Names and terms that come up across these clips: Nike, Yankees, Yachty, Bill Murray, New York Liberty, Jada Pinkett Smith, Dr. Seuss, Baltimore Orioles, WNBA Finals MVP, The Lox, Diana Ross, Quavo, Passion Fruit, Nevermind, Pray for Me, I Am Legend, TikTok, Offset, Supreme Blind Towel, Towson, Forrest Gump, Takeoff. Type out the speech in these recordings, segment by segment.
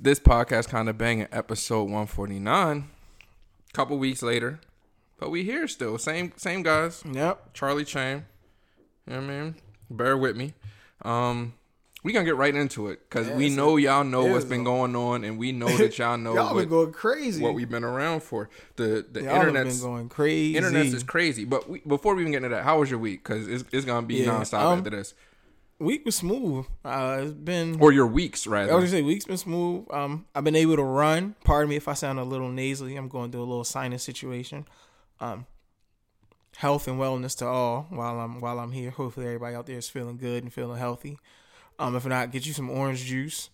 This Podcast Kinda Bangin', episode 149. Couple weeks later, but we here still. Same guys. Yep. Charlie Chang. You know what I mean? Bear with me. We gonna get right into it because we know y'all know what's been going on, and we know that y'all know y'all been going crazy. What we've been around for. The internet's been going crazy. Internet's is crazy. But before we even get into that, how was your week? Because it's gonna be nonstop after this. Week was smooth. It's been or your weeks rather. I was gonna say week's been smooth. I've been able to run. Pardon me if I sound a little nasally. I'm going through a little sinus situation. Health and wellness to all while I'm here. Hopefully everybody out there is feeling good and feeling healthy. If not, get you some orange juice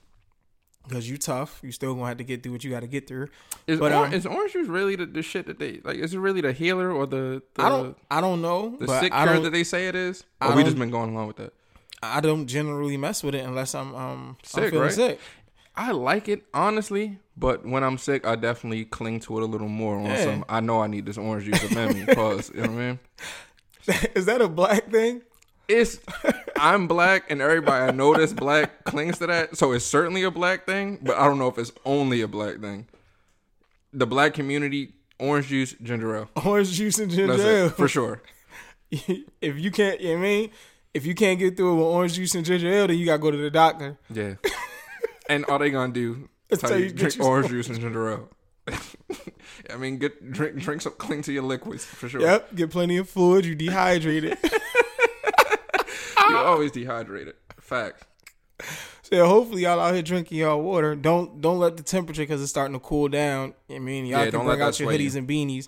because you tough. You still gonna have to get through what you got to get through. Is orange juice really the shit that they like? Is it really the healer or the I don't know the sick cure that they say it is? Or we just been going along with that. I don't generally mess with it unless I'm sick. I'm feeling sick. I like it honestly, but when I'm sick, I definitely cling to it a little more. Some, I know I need this orange juice of me. Pause. You know what I mean? Is that a black thing? I'm black and everybody I know that's black clings to that. So it's certainly a black thing, but I don't know if it's only a black thing. The black community, orange juice, ginger ale. Orange juice and ginger ale. For sure. If you can't, you know what I mean? If you can't get through it with orange juice and ginger ale, then you got to go to the doctor. Yeah. And all they going to do is tell you drink orange juice and ginger ale. I mean, drink some, cling to your liquids for sure. Yep. Get plenty of fluid. You dehydrated. You're always dehydrated. Fact. So hopefully y'all out here drinking y'all water. Don't let the temperature, because it's starting to cool down. I mean, y'all can bring out your hoodies and beanies.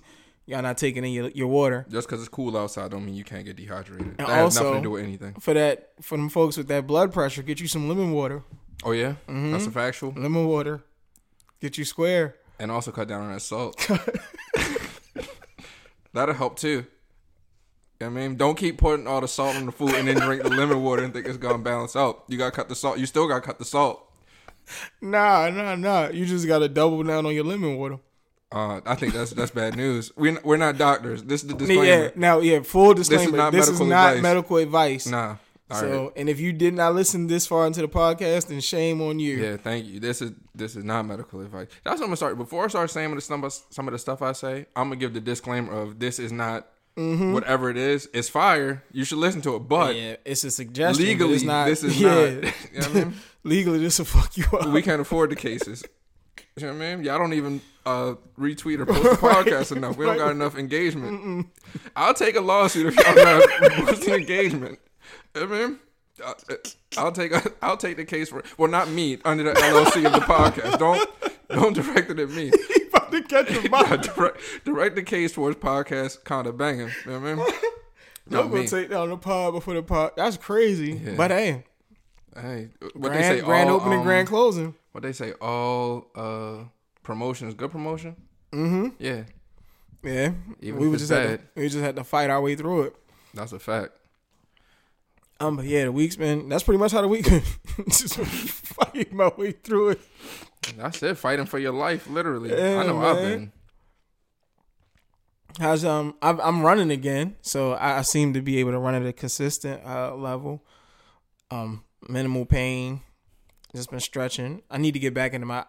Y'all not taking in your water. Just because it's cool outside don't mean you can't get dehydrated. And that also, has nothing to do with anything. For them folks with that blood pressure, get you some lemon water. Oh, yeah? Mm-hmm. That's a factual. Lemon water. Get you square. And also cut down on that salt. That'll help, too. I mean, don't keep putting all the salt on the food and then drink the lemon water and think it's going to balance out. You got to cut the salt. You still got to cut the salt. Nah. You just got to double down on your lemon water. I think that's bad news. We're not doctors. This is the disclaimer. Full disclaimer. This is not medical advice. Nah. All right. And if you did not listen this far into the podcast, then shame on you. Yeah, thank you. This is not medical advice. That's what I'm gonna start. Before I start saying some of the stuff I say, I'm gonna give the disclaimer of this is not whatever it is. It's fire. You should listen to it, but it's a suggestion. Legally, it's not, this is not. You know what I mean? Legally, this will fuck you up. We can't afford the cases. You know what I mean? Y'all don't even retweet or post the podcast enough. We don't got enough engagement. Mm-mm. I'll take a lawsuit if y'all not posting engagement. I mean, I'll take the case for not me under the LLC of the podcast. Don't direct it at me. You about to catch a body. Direct the case towards Podcast Kinda Bangin'. You know what I mean? Don't go take down the pod before the pod. That's crazy. Yeah. But hey, what they say? Grand all, opening, grand closing. What they say, all promotion is good promotion? Mm-hmm. Yeah. Yeah. Even we just had to fight our way through it. That's a fact. But yeah, the week's been... That's pretty much how the week been. Just fighting my way through it. That's it, fighting for your life, literally. Yeah, I know, man. I've been. How's I'm running again, so I seem to be able to run at a consistent level. Minimal pain. Just been stretching. I need to get back into my...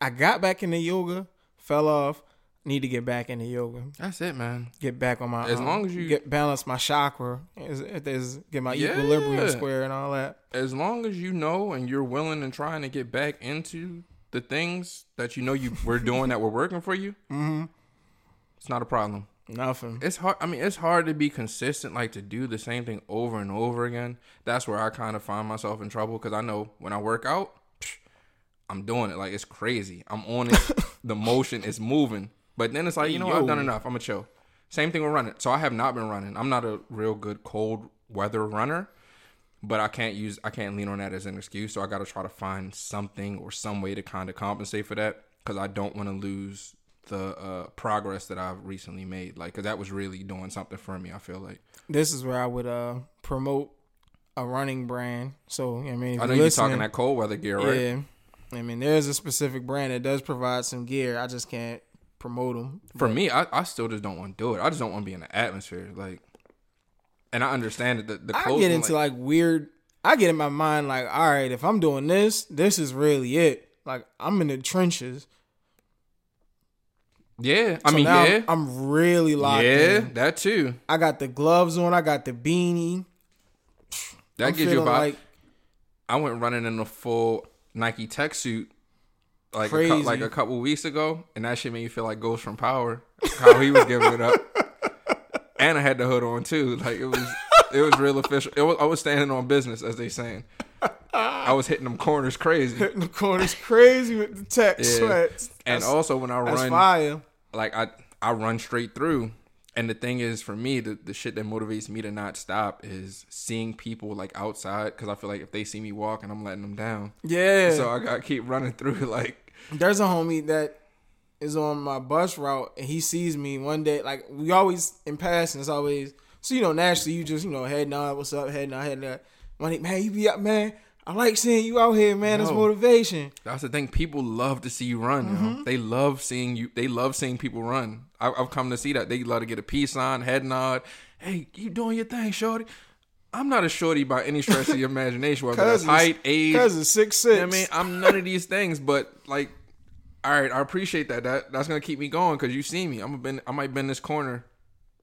I got back into yoga, fell off. Need to get back into yoga. That's it, man. Get back on my... As long as you... balance my chakra. Get my equilibrium square and all that. As long as you know and you're willing and trying to get back into the things that you know you were doing that were working for you, it's not a problem. Nothing. It's hard. I mean, it's hard to be consistent, like to do the same thing over and over again. That's where I kind of find myself in trouble, because I know when I work out, I'm doing it like it's crazy. I'm on it. The motion is moving, but then it's like, I've done enough. I'm gonna chill. Same thing with running. So I have not been running. I'm not a real good cold weather runner, but I can't lean on that as an excuse. So I got to try to find something or some way to kind of compensate for that, because I don't want to lose the progress that I've recently made, like, because that was really doing something for me. I feel like this is where I would promote a running brand. So I mean, I know you're talking that cold weather gear, right? Yeah, I mean, there's a specific brand that does provide some gear. I just can't promote them. For me, I still just don't want to do it. I just don't want to be in the atmosphere, like. And I understand that the clothing, I get into like weird. I get in my mind like, all right, if I'm doing this is really it. Like, I'm in the trenches. Yeah, I mean, yeah. I'm really locked in. Yeah, that too. I got the gloves on. I got the beanie. That I'm gives you a vibe. Like, I went running in a full Nike tech suit like a couple weeks ago, and that shit made me feel like Ghost from Power, how he was giving it up. And I had the hood on too. Like, it was real official. I was standing on business, as they saying. I was hitting them corners crazy. Hitting the corners crazy with the tech sweats. And also when I run, fire. Like I run straight through. And the thing is, for me, the shit that motivates me to not stop is seeing people like outside, because I feel like if they see me walking, I'm letting them down. Yeah. So I gotta keep running through. Like, there's a homie that is on my bus route, and he sees me one day. Like, we always in passing. It's always so, naturally you just head nod, what's up, head nod, head nod. Money, man, you be up, man. I like seeing you out here, man. That's motivation. That's the thing. People love to see you run. Mm-hmm. You know? They love seeing you. They love seeing people run. I've come to see that. They love to get a peace sign, head nod. Hey, you doing your thing, shorty. I'm not a shorty by any stretch of your imagination. Whether that's height, age. Because it's 6'6". I mean, I'm none of these things. But, like, all right, I appreciate that. That's going to keep me going because you see me. I might bend this corner.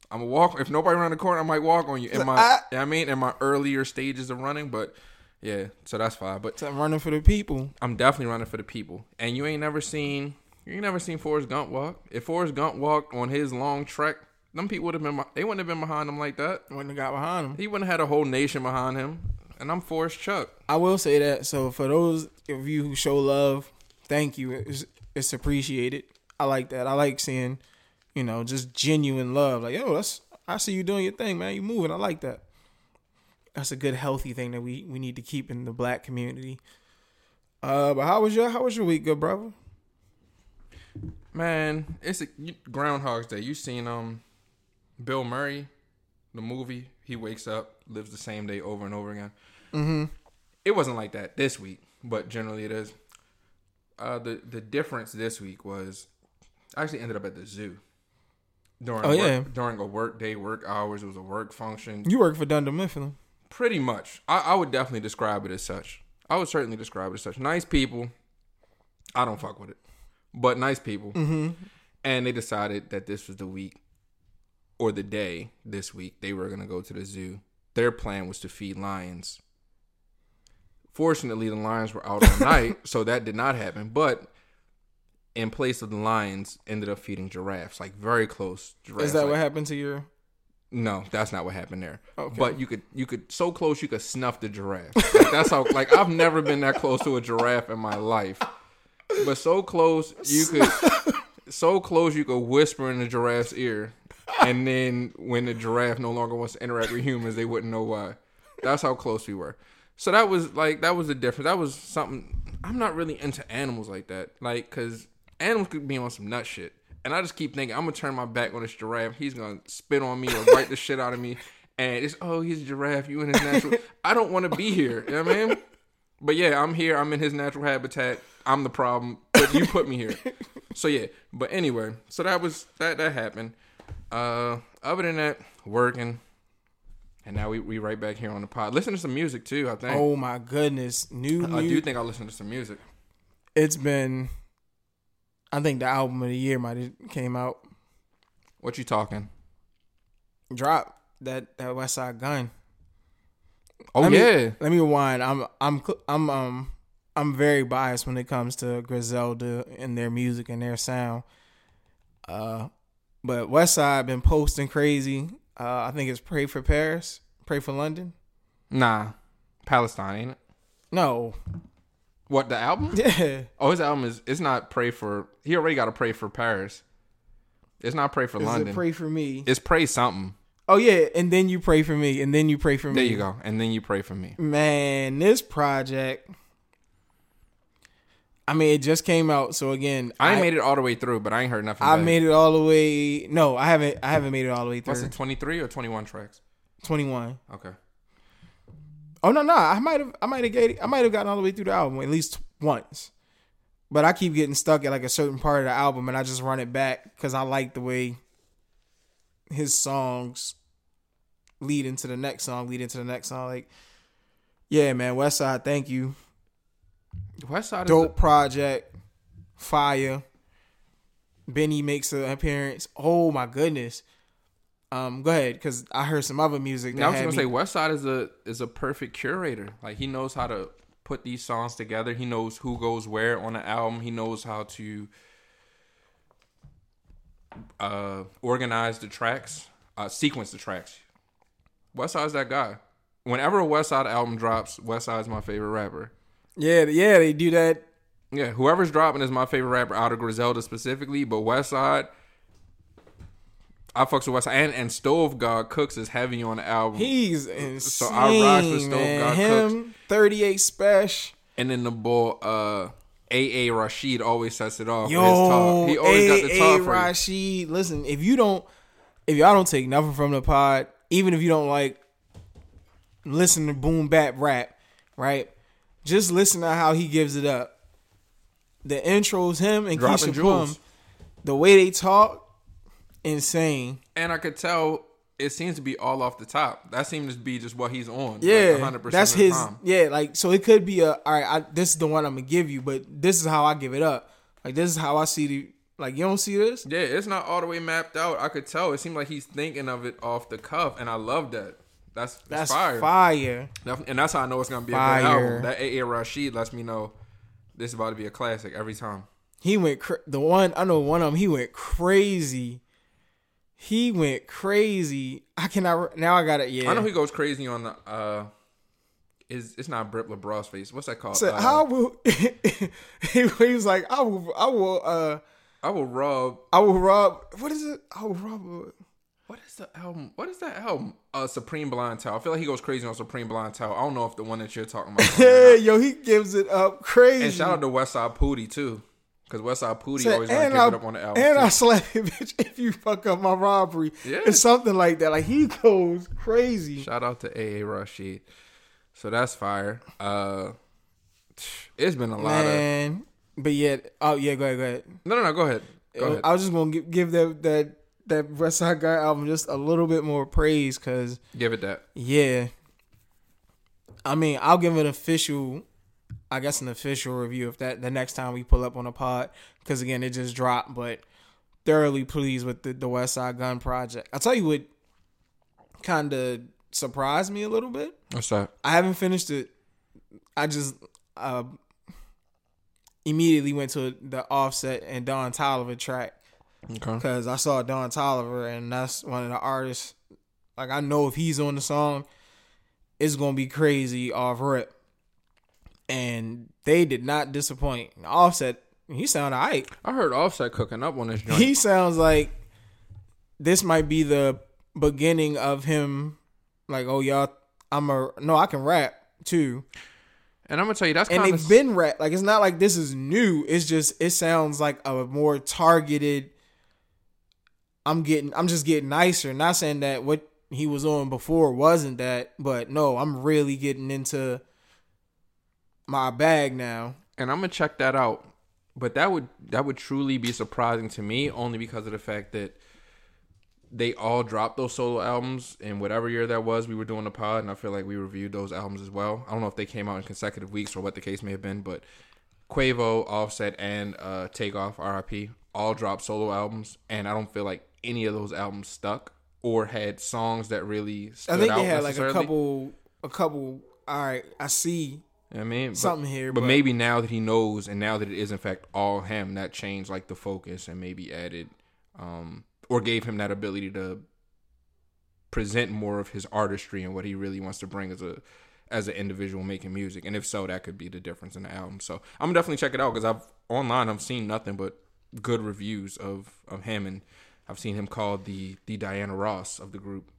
I'm going to walk. If nobody around the corner, I might walk on you. In my earlier stages of running, but... Yeah, so that's fine. But I'm running for the people. I'm definitely running for the people. And you ain't never seen Forrest Gump walk. If Forrest Gump walked on his long trek, them people would have been. They wouldn't have been behind him like that. Wouldn't have got behind him. He wouldn't have had a whole nation behind him. And I'm Forrest Chuck. I will say that. So for those of you who show love, thank you. It's appreciated. I like that. I like seeing, just genuine love. Like, yo, I see you doing your thing, man. You moving. I like that. That's a good, healthy thing that we need to keep in the black community. But how was your week, good brother? Man, it's Groundhog's Day. You seen Bill Murray, the movie? He wakes up, lives the same day over and over again. Mm-hmm. It wasn't like that this week, but generally it is. The difference this week was I actually ended up at the zoo. During a work day, work hours. It was a work function. You work for Dunder Mifflin. Pretty much. I would definitely describe it as such. I would certainly describe it as such. Nice people. I don't fuck with it. But nice people. Mm-hmm. And they decided that this was the week or the day this week they were going to go to the zoo. Their plan was to feed lions. Fortunately, the lions were out all night, so that did not happen. But in place of the lions, ended up feeding giraffes. Like, very close. Giraffes. Is that what happened to your... No, that's not what happened there. Okay. But you could so close you could snuff the giraffe. Like, that's how. Like, I've never been that close to a giraffe in my life. But so close you could whisper in the giraffe's ear, and then when the giraffe no longer wants to interact with humans, they wouldn't know why. That's how close we were. So that was the difference. That was something. I'm not really into animals like that. Like, because animals could be on some nut shit. And I just keep thinking, I'm going to turn my back on this giraffe. He's going to spit on me or bite the shit out of me. And it's, oh, he's a giraffe. You in his natural... I don't want to be here. You know what I mean? But yeah, I'm here. I'm in his natural habitat. I'm the problem. But you put me here. So yeah. But anyway. So that happened. Other than that, working. And now we right back here on the pod. Listen to some music too, I think. Oh my goodness. I do think I listened to some music. It's been... I think the album of the year might have came out. What you talking? Drop that Westside Gun. Oh, let me rewind. I'm very biased when it comes to Griselda and their music and their sound. But Westside been posting crazy. I think it's Pray for Paris, Pray for London. Nah, Palestine, ain't it? No. What, the album? Yeah. Oh, his album is... It's not Pray for... He already got to Pray for Paris. It's not Pray for London. It's Pray for Me. It's Pray something. Oh, yeah. And then you pray for me. And then you pray for me. There you go. And then you pray for me. Man, this project... I mean, it just came out. So, again... I made it all the way through, but I ain't heard nothing. I made it all the way... No, I haven't made it all the way through. Was it 23 or 21 tracks? 21. Okay. Oh no! I might have gotten all the way through the album at least once, but I keep getting stuck at like a certain part of the album, and I just run it back because I like the way his songs lead into the next song. Like, yeah, man, Westside, thank you. Westside dope project. Fire. Benny makes an appearance. Oh my goodness. Go ahead, because I heard some other music. That I was gonna say Westside is a perfect curator. Like, he knows how to put these songs together. He knows who goes where on the album. He knows how to organize the tracks, sequence the tracks. Westside's that guy. Whenever a Westside album drops, Westside's my favorite rapper. Yeah, they do that. Yeah, whoever's dropping is my favorite rapper out of Griselda specifically, but Westside, I fucks with Westside. And Stove God Cooks is heavy on the album. He's insane, so I rock with Stove God Him, Cooks. 38 Special. And then the boy, A.A. Rashid always sets it off. Yo, his talk. He always got the talk for A.A. Rashid. Listen, if y'all don't take nothing from the pod, even if you don't like listen to boom bap rap, right? Just listen to how he gives it up. The intros, him and Keisha Plum, the way they talk, insane. And I could tell it seems to be all off the top. That seems to be just what he's on. Yeah, like 100% that's his. Time. Yeah, like so it could be this is the one I'm gonna give you, but this is how I give it up. Like this is how I see the. Like you don't see this? Yeah, it's not all the way mapped out. I could tell. It seemed like he's thinking of it off the cuff, and I love that. That's fire. And that's how I know it's gonna be a great album. That A.A. Rashid lets me know. This is about to be a classic every time. He went one of them. He went crazy. I cannot now. I got it. Yeah, I know he goes crazy on the. It's not Britt LeBraw's face. What's that called? So I will. He was like, I will rob. What is it? I will rob. What is the album? What is that album? Supreme Blind Towel. I feel like he goes crazy on Supreme Blind Towel. I don't know if the one that you're talking about. Yo, he gives it up crazy. And shout out to Westside Pootie, too. Because Westside Pootie always want to give it up on the album. And too. I slap you, bitch, if you fuck up my robbery. Yeah. It's something like that. Like, he goes crazy. Shout out to A.A. Rashid. So, that's fire. It's been a lot of... But, yeah. Oh, yeah, go ahead. No, go ahead. I was just going to give that Westside Guy album just a little bit more praise, cause give it that. Yeah, I mean, I'll give it an official review of that the next time we pull up on a pod, cause again it just dropped, but thoroughly pleased with the Westside Gun project. I'll tell you what kind of surprised me a little bit. What's that? I haven't finished it. I just immediately went to the Offset and Don Toliver track. Because I saw Don Toliver, and that's one of the artists. Like, I know if he's on the song, it's going to be crazy off rip. And they did not disappoint. Offset, he sounded alright. I heard Offset cooking up on this joint. He sounds like this might be the beginning of him. Like, oh, y'all, I can rap too. And I'm going to tell you, that's kind of... And they've been rap. Like, it's not like this is new. It's just, it sounds like a more targeted... I'm just getting nicer. Not saying that what he was on before wasn't that, but no, I'm really getting into my bag now. And I'm gonna check that out. But that would truly be surprising to me, only because of the fact that they all dropped those solo albums in whatever year that was. We were doing the pod, and I feel like we reviewed those albums as well. I don't know if they came out in consecutive weeks or what the case may have been, but Quavo, Offset, and Takeoff, R.I.P., all dropped solo albums, and I don't feel like any of those albums stuck or had songs that really stood out. I think they had like a couple. All right, I see. I mean, something here, but maybe now that he knows, and now that it is in fact all him, that changed like the focus and maybe added, or gave him that ability to present more of his artistry and what he really wants to bring as an individual making music. And if so, that could be the difference in the album. So I'm definitely check it out, because I've seen nothing but good reviews of him, and I've seen him called the Diana Ross of the group.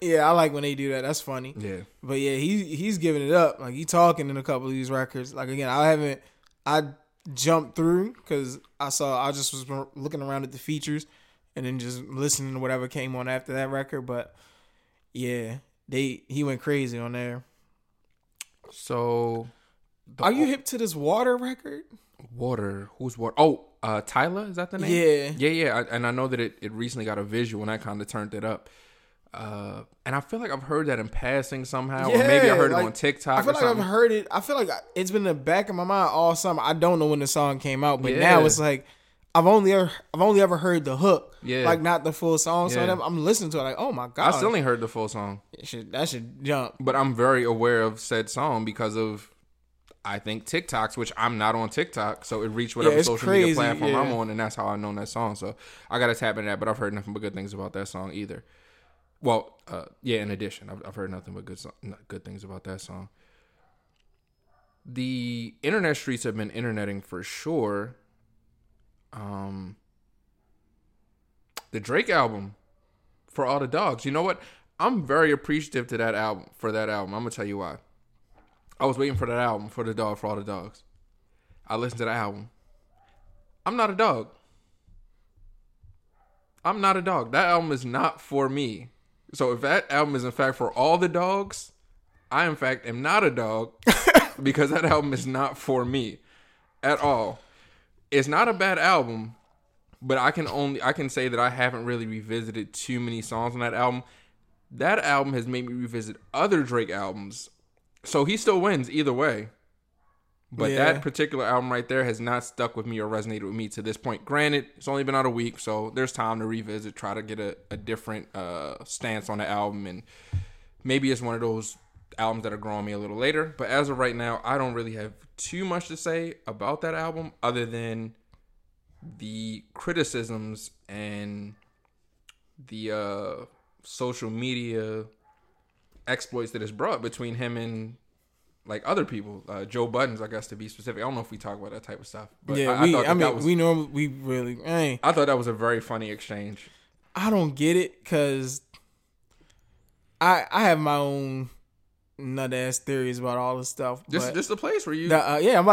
Yeah, I like when they do that. That's funny. Yeah. But yeah, he's giving it up. Like, he talking in a couple of these records. Like, again, I jumped through, because I just was looking around at the features and then just listening to whatever came on after that record. But yeah, he went crazy on there. So are you hip to this Water record? Water? Who's Water? Oh, Tyler, is that the name? Yeah. I know that it recently got a visual, and I kind of turned it up. And I feel like I've heard that in passing somehow, or maybe I heard it on TikTok. I feel like I've heard it. I feel like it's been in the back of my mind all summer. I don't know when the song came out, but now it's like I've only ever heard the hook, like not the full song. So I'm listening to it like, oh my god, I still ain't heard the full song. That should jump. But I'm very aware of said song because of, I think, TikToks, which I'm not on TikTok, so it reached whatever social media platform I'm on, and that's how I know that song. So I gotta tap into that. But I've heard nothing but good things about that song either. Well, in addition, I've heard nothing but good things about that song. The internet streets have been interneting for sure. The Drake album, For All the Dogs. You know what? I'm very appreciative to that album, for that album. I'm going to tell you why. I was waiting for that album, For All the Dogs. I listened to that album. I'm not a dog. I'm not a dog. That album is not for me. So if that album is in fact for all the dogs, I in fact am not a dog because that album is not for me at all. It's not a bad album, but I can say that I haven't really revisited too many songs on that album. That album has made me revisit other Drake albums. So he still wins either way. But that particular album right there has not stuck with me or resonated with me to this point. Granted, it's only been out a week, so there's time to revisit, try to get a different stance on the album. And maybe it's one of those albums that are growing me a little later. But as of right now, I don't really have too much to say about that album other than the criticisms and the social media exploits that is brought between him and, like, other people, Joe Budden's, I guess, to be specific. I don't know if we talk about that type of stuff. But yeah, I thought that was a very funny exchange. I don't get it because I have my own nut-ass theories about all this stuff. This is the place where you... I'm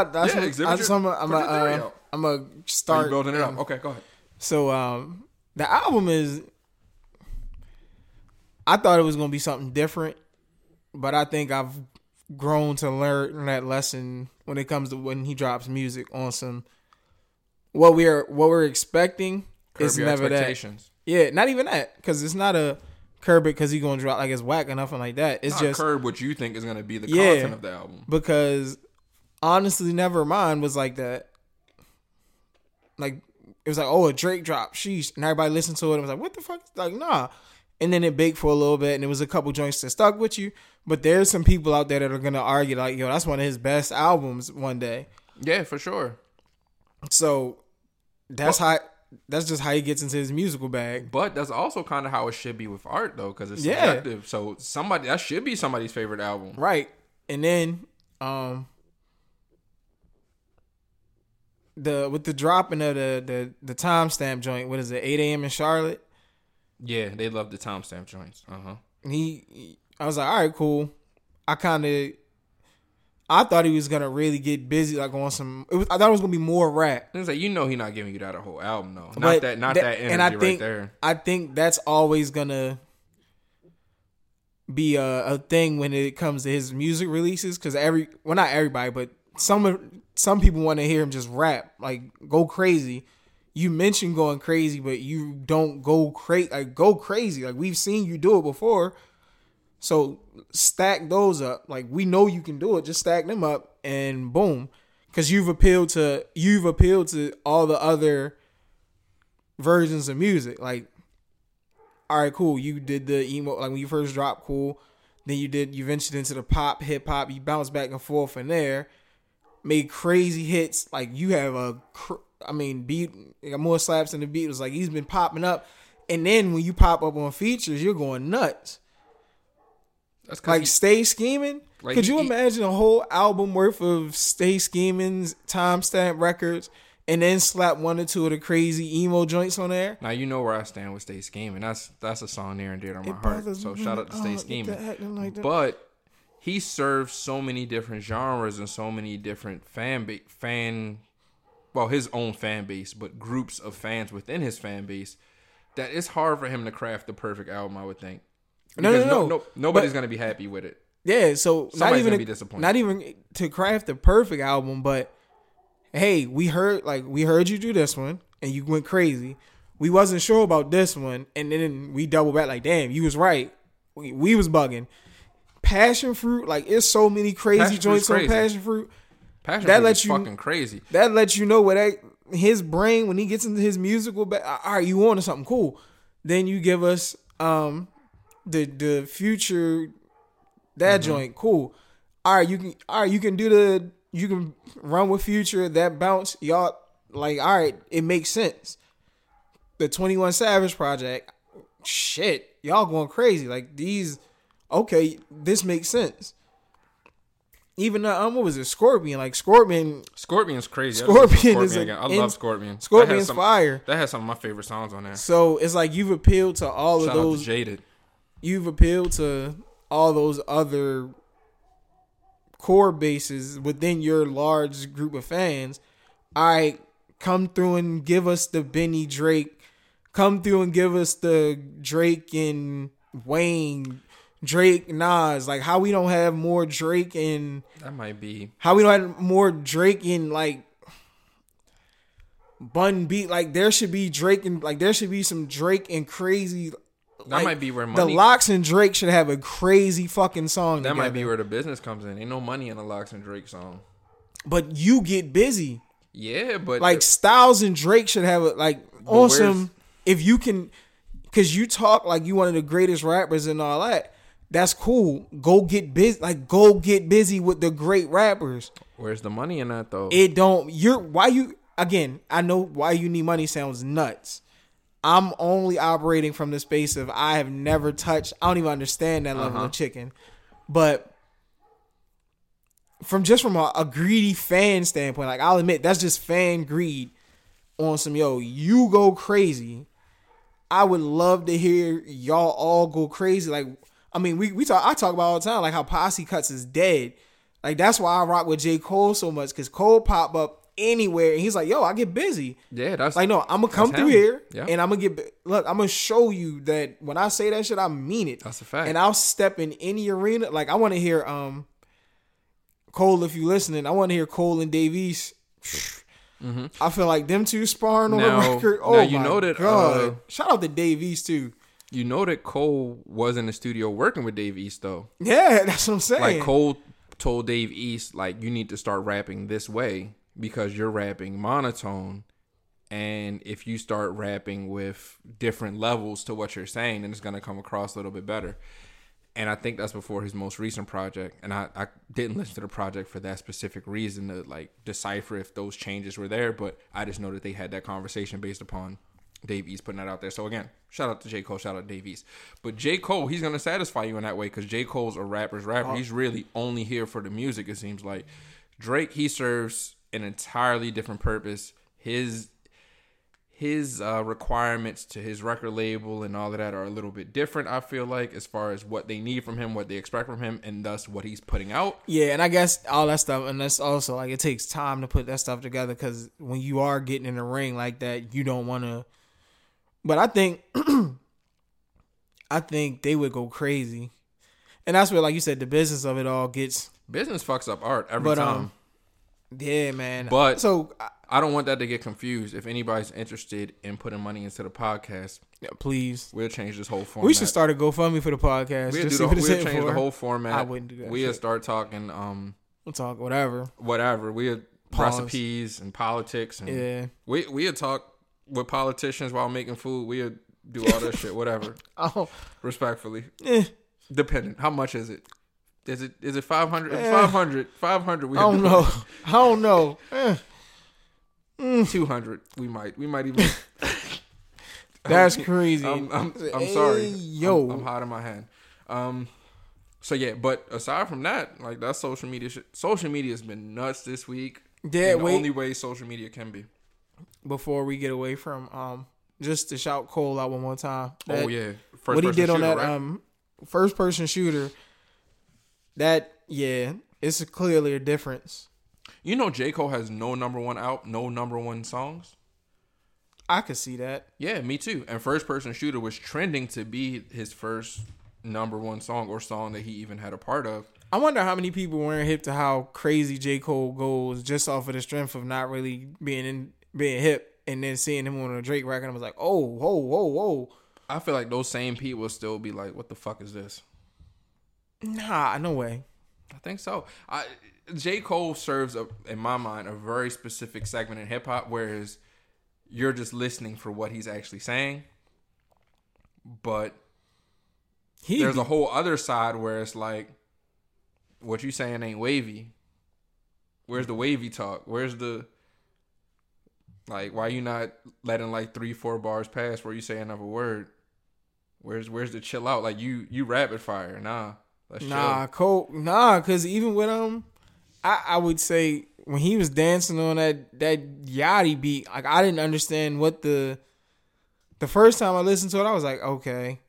going to start... building it up. Okay, go ahead. So, the album is... I thought it was going to be something different, but I think I've grown to learn that lesson when it comes to when he drops music on some what we're expecting is never that. Yeah, not even that, because it's not a curb it because he's gonna drop like it's whack or nothing like that. It's just curb what you think is gonna be the content of the album. Because honestly, Nevermind was like that. Like it was like, oh, a Drake drop, sheesh, and everybody listened to it and was like, what the fuck? Like, nah. And then it baked for a little bit, and it was a couple joints that stuck with you. But there's some people out there that are going to argue, like, yo, that's one of his best albums one day. Yeah, for sure. So that's just how he gets into his musical bag. But that's also kind of how it should be with art, though, because it's subjective. Yeah. So that should be somebody's favorite album. Right. And then with the dropping of the timestamp joint, what is it, 8 a.m. in Charlotte? Yeah, they love the timestamp joints. Uh-huh. I was like, all right, cool. I thought he was going to really get busy, like on some, I thought it was going to be more rap. It's like, you know, he's not giving you that a whole album, though. Not that energy, and I think that's always going to be a thing when it comes to his music releases, because not everybody, but some people want to hear him just rap, like go crazy. You mentioned going crazy, but you don't go crazy. Like, go crazy. Like, we've seen you do it before. So, stack those up. Like, we know you can do it. Just stack them up and boom. Because you've appealed to all the other versions of music. Like, all right, cool. You did the emo. Like, when you first dropped, cool. Then you ventured into the pop, hip-hop. You bounced back and forth from there. Made crazy hits. Like, you have beat got more slaps than the beat. It was like he's been popping up, and then when you pop up on features, you're going nuts. That's like Stay Scheming. Like, could you imagine a whole album worth of Stay Scheming's timestamp records, and then slap one or two of the crazy emo joints on there? Now you know where I stand with Stay Scheming. That's a song near and dear to my heart. So shout out to Stay Scheming. Like, but he serves so many different genres and so many different his own fan base, but groups of fans within his fan base, that it's hard for him to craft the perfect album, I would think. No. Nobody's going to be happy with it. Yeah, so somebody's going to be disappointed. Not even to craft the perfect album, but hey, we heard you do this one, and you went crazy. we wasn't sure about this one, and then we double back like, damn, you was right. We was bugging. Passion Fruit, like, it's so many crazy joints on Passion Fruit. Passion Fruit is fucking crazy. That lets you know what his brain, when he gets into his musical, all right, you on to something cool. Then you give us the Future, that joint, cool. You can run with Future, that bounce, y'all, like, all right, it makes sense. The 21 Savage Project, shit, y'all going crazy. Like, these, okay, this makes sense. Even the, what was it, Scorpion? Like, Scorpion's crazy. I love Scorpion. Scorpion's fire. That has some of my favorite songs on there. So, it's like, you've appealed to all of those. Shout out to Jaded. You've appealed to all those other core bases within your large group of fans. I come through and give us the Benny Drake. Come through and give us the Drake and Wayne, Drake, Nas. Like, how we don't have more Drake and... That might be... How we don't have more Drake and, like, Bun Beat. Like, there should be Drake and... Like, there should be some Drake and crazy... That might be where money... The Lox and Drake should have a crazy fucking song together. That might be where the business comes in. Ain't no money in the Lox and Drake song. But you get busy. Yeah, but... Like, Styles and Drake should have a... Like, awesome... If you can... Because you talk like you one of the greatest rappers and all that. That's cool. Go get busy. Like, go get busy with the great rappers. Where's the money in that, though? It don't... You're... Why you... Again, I know why you need money sounds nuts. I'm only operating from the space of I have never touched... I don't even understand that level of chicken. But from a greedy fan standpoint, like, I'll admit, that's just fan greed on some, yo, you go crazy. I would love to hear y'all all go crazy. Like, I mean, I talk about all the time, like, how Posse Cuts is dead. Like, that's why I rock with J. Cole so much, because Cole pop up anywhere and he's like, yo, I get busy. Yeah, that's like, no, I'm gonna come through here, yeah, and I'm gonna I'm gonna show you that when I say that shit, I mean it. That's a fact. And I'll step in any arena. Like, I want to hear Cole, if you listening, I want to hear Cole and Dave East. I feel like them two sparring on the record. Oh, you know that, God. Shout out to Dave East too. You know that Cole was in the studio working with Dave East though. Yeah, that's what I'm saying. Like, Cole told Dave East, like, you need to start rapping this way, because you're rapping monotone, and if you start rapping with different levels to what you're saying, then it's going to come across a little bit better. And I think that's before his most recent project, and I didn't listen to the project for that specific reason to, like, decipher if those changes were there, but I just know that they had that conversation based upon Dave East putting that out there. So again, shout out to J. Cole, shout out to Dave East. But J. Cole, he's going to satisfy you in that way, because J. Cole's a rapper's rapper. He's really only here for the music, it seems like. Drake, he serves an entirely different purpose. His requirements to his record label and all of that are a little bit different, I feel like, as far as what they need from him, what they expect from him, and thus what he's putting out. Yeah, and I guess all that stuff, and that's also, like, it takes time to put that stuff together, because when you are getting in the ring like that, you don't want to... But I think... I think they would go crazy. And that's where, like you said, the business of it all gets... Business fucks up art every time. Yeah, man. But so I don't want that to get confused. If anybody's interested in putting money into the podcast, yeah, please, we'll change this whole format. We should start a GoFundMe for the podcast. We'll change the whole format. I wouldn't do that. We'll start talking. We'll talk whatever. We'll recipes and politics, and yeah, we'll talk with politicians while making food. We'll do all that shit. Whatever. Oh, respectfully, dependent. How much is it? Is it 500? 500. 500. We don't know. I don't know. 200. We might even. That's crazy. I'm sorry. Yo, I'm hot in my hand. So yeah, but aside from that, like, that's social media shit. Social media has been nuts this week. Yeah, the only way social media can be. Before we get away from just to shout Cole out one more time. Oh yeah, what he did on that First Person Shooter. That, yeah, it's clearly a difference. You know, J. Cole has no number one out, no number one songs. I could see that. Yeah, me too. And First Person Shooter was trending to be his first number one song, or song that he even had a part of. I wonder how many people weren't hip to how crazy J. Cole goes just off of the strength of not really being hip. and then seeing him on a Drake record, I was like, oh, whoa, whoa, whoa. I feel like those same people will still be like, what the fuck is this? Nah, no way. I think so. J. Cole serves, in my mind, a very specific segment in hip-hop, whereas you're just listening for what he's actually saying. But there's a whole other side where it's like, what you saying ain't wavy. Where's the wavy talk? Where's the... Like, why you not letting, like, 3-4 bars pass where you say another word? Where's the chill out? Like, you rapid fire. Nah, chill. Cole, nah, because even with him, I would say when he was dancing on that Yachty beat, like, I didn't understand what the first time I listened to it, I was like, okay.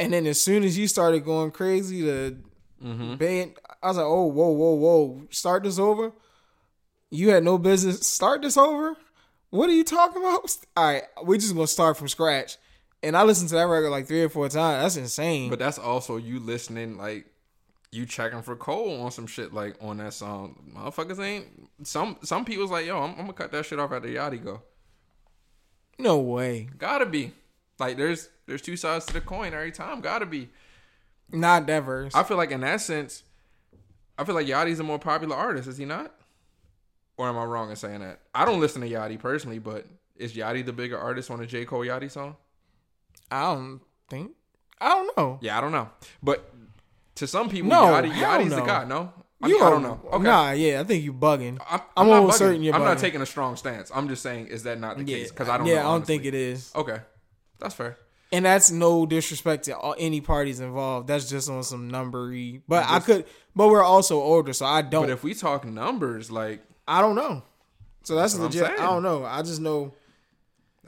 And then as soon as you started going crazy to band, I was like, oh, whoa, whoa, whoa. Start this over? You had no business. Start this over? What are you talking about? All right, we're just going to start from scratch. And I listened to that record like 3 or 4 times. That's insane. But that's also you listening, like, you checking for Cole on some shit, like, on that song. Motherfuckers ain't... Some people's like, yo, I'm going to cut that shit off after Yachty go. No way. Gotta be. Like, there's two sides to the coin every time. Gotta be. Not that verse. I feel like in that sense, I feel like Yachty's a more popular artist. Is he not? Or am I wrong in saying that? I don't listen to Yachty personally, but is Yachty the bigger artist on the J. Cole Yachty song? I don't know. Yeah, I don't know. But to some people, no, Yachty's the guy, no? I don't know. Okay. Nah, yeah, I think you bugging. I'm almost certain you're bugging. I'm not taking a strong stance. I'm just saying, is that not the case? Because I don't know. Yeah, I don't think it is. Okay. That's fair. And that's no disrespect to any parties involved. That's just on some numbery. But but we're also older, so I don't. But if we talk numbers, like. I don't know. So that's legit. I don't know. I just know.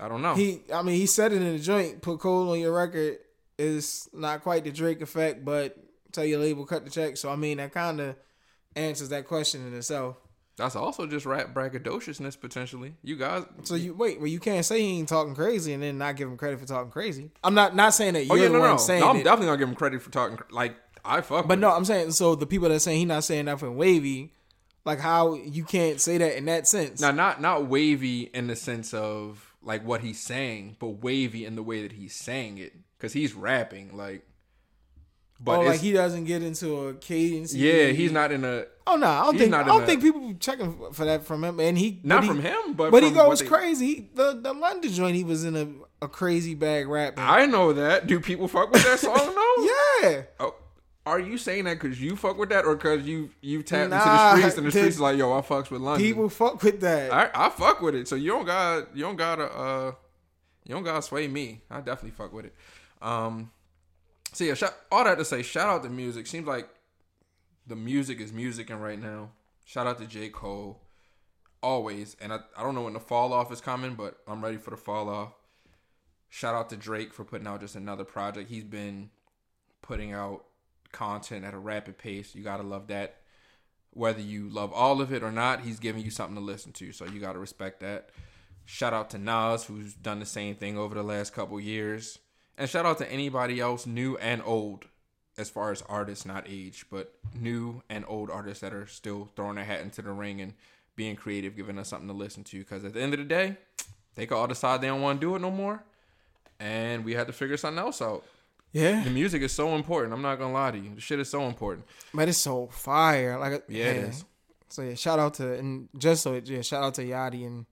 I don't know. He said it in the joint. Put Cole on your record is not quite the Drake effect, but tell your label, cut the check. So, that kind of answers that question in itself. That's also just rap braggadociousness, potentially. You guys. So, you can't say he ain't talking crazy and then not give him credit for talking crazy. I'm not saying that you're saying I'm definitely going to give him credit for talking. Like, I fuck But no, it. I'm saying, so the people that are saying he not saying that for wavy. Like, how you can't say that in that sense. Now, not wavy in the sense of, like, what he's saying, but wavy in the way that he's saying it. Because he's rapping, like... But like, he doesn't get into a cadence. Yeah, he's not in a... Oh, no, I don't think people checking for that from him. And he... Not from him, but But he goes crazy. The London joint, he was in a crazy bag rap. I know that. Do people fuck with that song, though? Yeah. Oh. Are you saying that because you fuck with that or because you tapped into the streets and the streets like, yo, I fucks with London. People fuck with that. I fuck with it. So you don't gotta sway me. I definitely fuck with it. So yeah, all that to say, shout out to music. Seems like the music is musicking right now. Shout out to J. Cole. Always. And I don't know when the fall off is coming, but I'm ready for the fall off. Shout out to Drake for putting out just another project. He's been putting out content at a rapid pace. You gotta love that. Whether you love all of it or not, he's giving you something to listen to, so you gotta respect that. Shout out to Nas, who's done the same thing over the last couple years, and shout out to anybody else, new and old, as far as artists, not age, but new and old artists that are still throwing their hat into the ring and being creative, giving us something to listen to, because at the end of the day, they can all decide they don't want to do it no more, and we had to figure something else out. Yeah. The music is so important. I'm not going to lie to you. The shit is so important. But it's so fire. Like, yeah, it is. So, yeah, shout out to Yachty and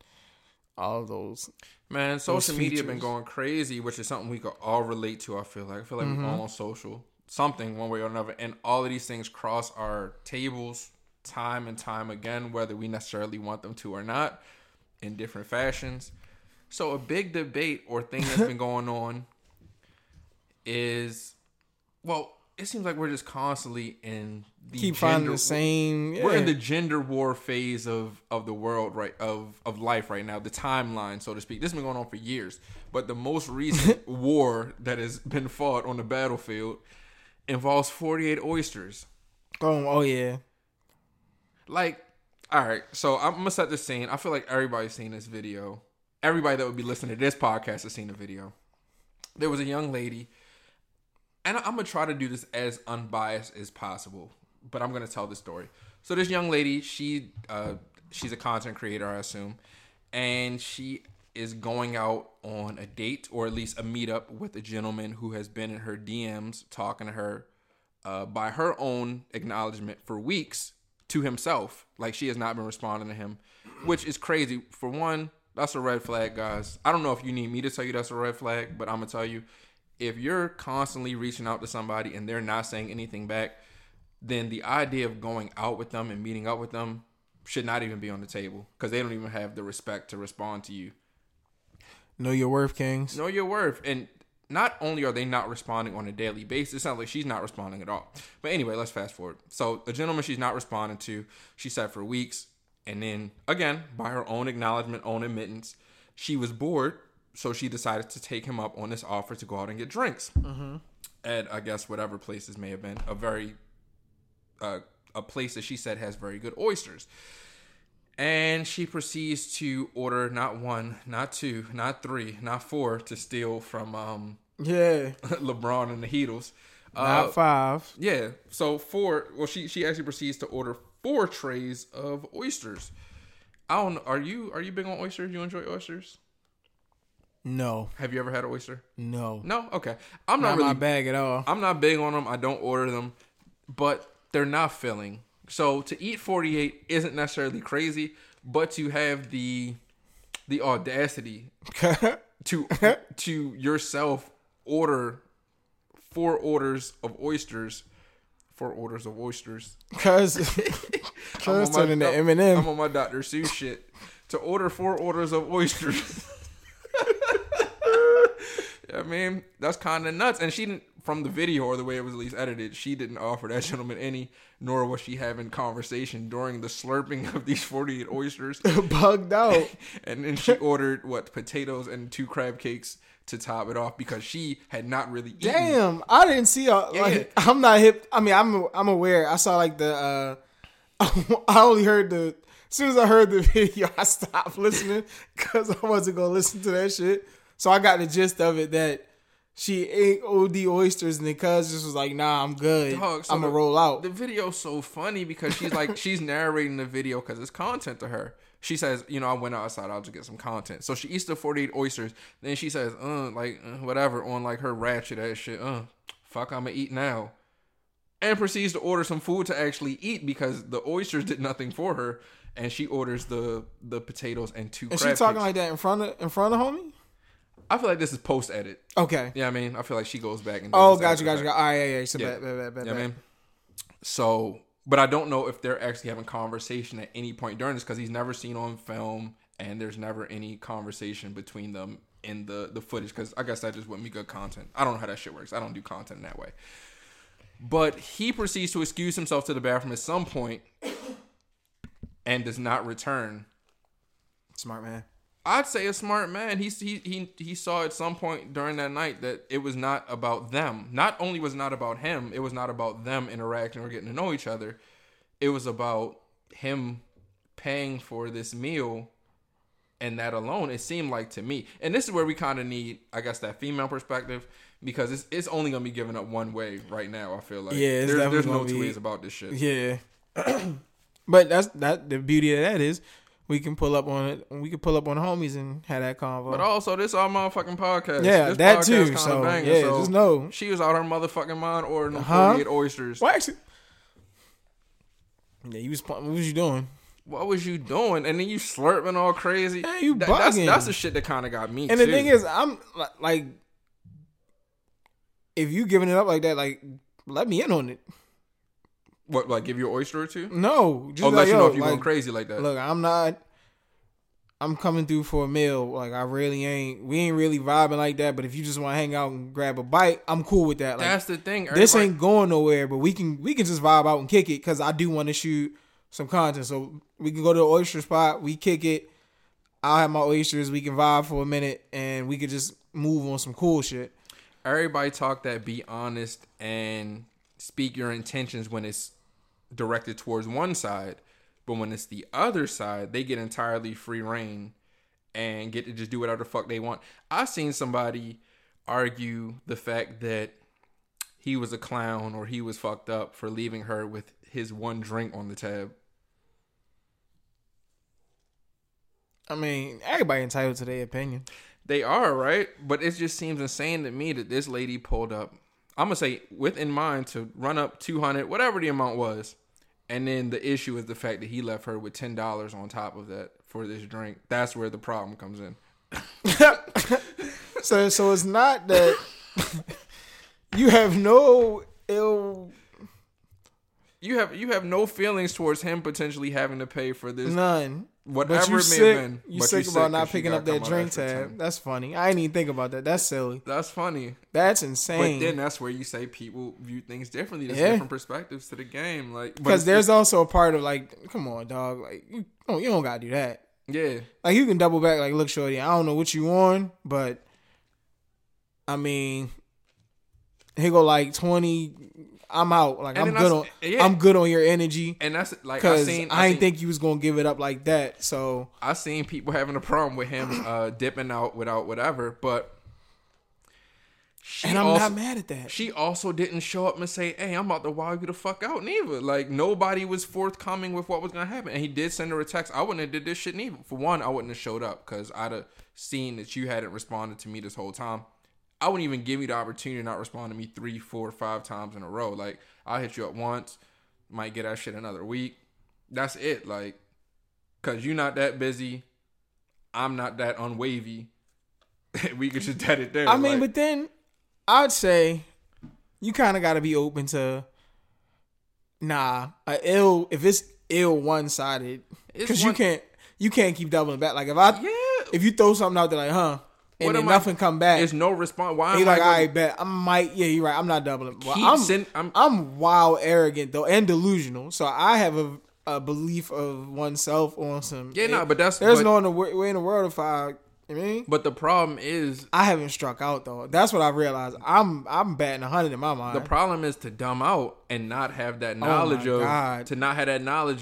all of those. Man, social media been going crazy, which is something we could all relate to, I feel like. I feel like we're all on social. Something, one way or another. And all of these things cross our tables time and time again, whether we necessarily want them to or not, in different fashions. So, a big debate or thing that's been going on is, well, it seems like we're just constantly in the finding the same. Yeah. We're in the gender war phase of the world, right? Of life right now, the timeline, so to speak. This has been going on for years, but the most recent war that has been fought on the battlefield involves 48 oysters. Oh yeah. Like, all right. So I'm gonna set the scene. I feel like everybody's seen this video. Everybody that would be listening to this podcast has seen the video. There was a young lady. And I'm going to try to do this as unbiased as possible, but I'm going to tell the story. So this young lady, she's a content creator, I assume, and she is going out on a date, or at least a meetup, with a gentleman who has been in her DMs talking to her, by her own acknowledgement, for weeks, to himself. Like, she has not been responding to him, which is crazy. For one, that's a red flag, guys. I don't know if you need me to tell you that's a red flag, but I'm going to tell you, if you're constantly reaching out to somebody and they're not saying anything back, then the idea of going out with them and meeting up with them should not even be on the table, because they don't even have the respect to respond to you. Know your worth, Kings. Know your worth. And not only are they not responding on a daily basis, it sounds like she's not responding at all. But anyway, let's fast forward. So the gentleman she's not responding to, she said for weeks, and then, again, by her own acknowledgement, own admittance, she was bored, so she decided to take him up on this offer to go out and get drinks. Mm-hmm. At, I guess, whatever places may have been, a place that she said has very good oysters. And she proceeds to order not one, not two, not three, not four to steal from LeBron and the Heatles. Not five. Yeah. So four. Well, she actually proceeds to order 4 trays of oysters. I don't know. Are you big on oysters? You enjoy oysters? No. Have you ever had an oyster? No. No? Okay. I'm not really my bag at all. I'm not big on them. I don't order them. But they're not filling. So to eat 48 isn't necessarily crazy, but to have the audacity to yourself order 4 orders of oysters. Cause turning to M&M. I'm on my Dr. Seuss shit. To order 4 orders of oysters. I mean, that's kind of nuts. And she didn't, from the video or the way it was at least edited, she didn't offer that gentleman any, nor was she having conversation during the slurping of these 48 oysters. Bugged out. And then she ordered, potatoes and 2 crab cakes to top it off, because she had not really eaten. Damn, I didn't see I'm not hip. I mean, I'm aware. I saw I only heard as soon as I heard the video, I stopped listening, because I wasn't going to listen to that shit. So I got the gist of it that she ate OD oysters, and the cuz just was like, nah, I'm good. Dog, so I'm going to roll out. The video's so funny because she's like, she's narrating the video because it's content to her. She says, I went outside, I'll just get some content. So she eats the 48 oysters. Then she says, whatever, on like her ratchet ass shit. Fuck, I'm going to eat now. And proceeds to order some food to actually eat, because the oysters did nothing for her. And she orders the potatoes and 2 crab cakes. Is she talking like that in front of homie? I feel like this is post-edit. Okay. Yeah, I mean, I feel like she goes back and... Oh, gotcha. All right, yeah. So bad. Yeah, I mean, so... But I don't know if they're actually having conversation at any point during this, because he's never seen on film, and there's never any conversation between them in the footage, because I guess that just wouldn't be good content. I don't know how that shit works. I don't do content in that way. But he proceeds to excuse himself to the bathroom at some point and does not return. Smart man. I'd say a smart man. He saw at some point during that night that it was not about them. Not only was it not about him, it was not about them interacting or getting to know each other. It was about him paying for this meal, and that alone, it seemed like to me. And this is where we kind of need, I guess, that female perspective, because it's only going to be given up one way right now, I feel like. Yeah, there's no two ways about this shit. Yeah. But that's the beauty of that is, we can pull up on it. We can pull up on homies and have that convo. But also, this our motherfucking podcast. Yeah, this that podcast too. Kinda so banging, yeah, so just know she was out her motherfucking mind ordering 48 oysters. Well, actually, yeah, you was. What was you doing? And then you slurping all crazy. Yeah, you bugging. That's the shit that kind of got me. And the thing is, I'm like, if you giving it up like that, like, let me in on it. What, like, give you an oyster or two? No. Just let you know if you're going crazy like that. Look, I'm coming through for a meal. Like, we ain't really vibing like that, but if you just want to hang out and grab a bite, I'm cool with that. Like, that's the thing. This ain't going nowhere, but we can just vibe out and kick it, because I do want to shoot some content. So we can go to the oyster spot, we kick it, I'll have my oysters, we can vibe for a minute, and we could just move on some cool shit. Everybody talk that be honest and speak your intentions when it's directed towards one side, but when it's the other side, they get entirely free reign and get to just do whatever the fuck they want. I've seen somebody argue the fact that he was a clown or he was fucked up for leaving her with his one drink on the tab. I mean, everybody entitled to their opinion. They are, right? But it just seems insane to me that this lady pulled up, I'm going to say, within mind to run up 200, whatever the amount was. And then the issue is the fact that he left her with $10 on top of that for this drink. That's where the problem comes in. So it's not that you have no ill... You have no feelings towards him potentially having to pay for this. None. Whatever it may have been. You sick about not picking up that drink tab. That's funny. I didn't even think about that. That's silly. That's funny. That's insane. But then that's where you say people view things differently. There's different perspectives to the game. Like, because there's also a part of like, come on, dog. Like, you don't got to do that. Yeah. Like, you can double back. Like, look, shorty, I don't know what you on, but I mean, here go like 20... I'm out. Like, I'm good on your energy. And that's like, I didn't think you was gonna give it up like that. So I seen people having a problem with him dipping out without whatever. But I'm not mad at that. She also didn't show up and say, "Hey, I'm about to wild you the fuck out." Neither. Like, nobody was forthcoming with what was gonna happen. And he did send her a text. I wouldn't have did this shit neither. For one, I wouldn't have showed up because I'd have seen that you hadn't responded to me this whole time. I wouldn't even give you the opportunity to not respond to me 3, 4, 5 times in a row. Like, I'll hit you up once, might get that shit another week. That's it. Like, because you're not that busy. I'm not that unwavy. We could just dead it there. I mean, but then I'd say you kind of got to be open to, if it's ill one-sided, because you can't keep doubling back. Like, if you throw something out there like, and then nothing come back. There's no response. Why? He's like, all right, bet. I might. Yeah, you're right. I'm not doubling. Well, I'm wild arrogant, though, and delusional. So I have a belief of oneself on some. Yeah, no, but that's... There's no way in the world if I... You mean? But the problem is... I haven't struck out, though. That's what I realized. I'm batting 100 in my mind. The problem is to dumb out and not have that knowledge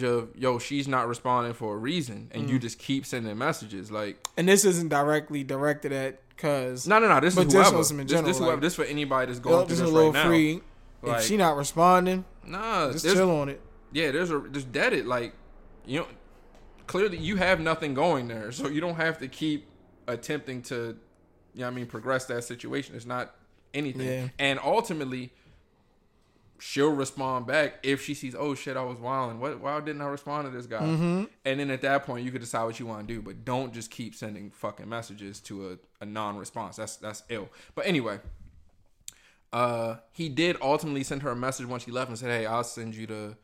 yo, she's not responding for a reason. And you just keep sending messages. Like, and this isn't directly directed at because... No. This is whoever. This is whoever. This for anybody that's going through this right now. Free. Like, if she not responding, just chill on it. Yeah, just dead it. Like, you know, clearly you have nothing going there. So you don't have to keep attempting to, progress that situation. It's not anything. Yeah. And ultimately, she'll respond back if she sees, oh shit, I was wilding. Why didn't I respond to this guy? Mm-hmm. And then at that point, you can decide what you want to do, but don't just keep sending fucking messages to a non-response. That's ill. But anyway, he did ultimately send her a message once she left and said, hey, I'll send you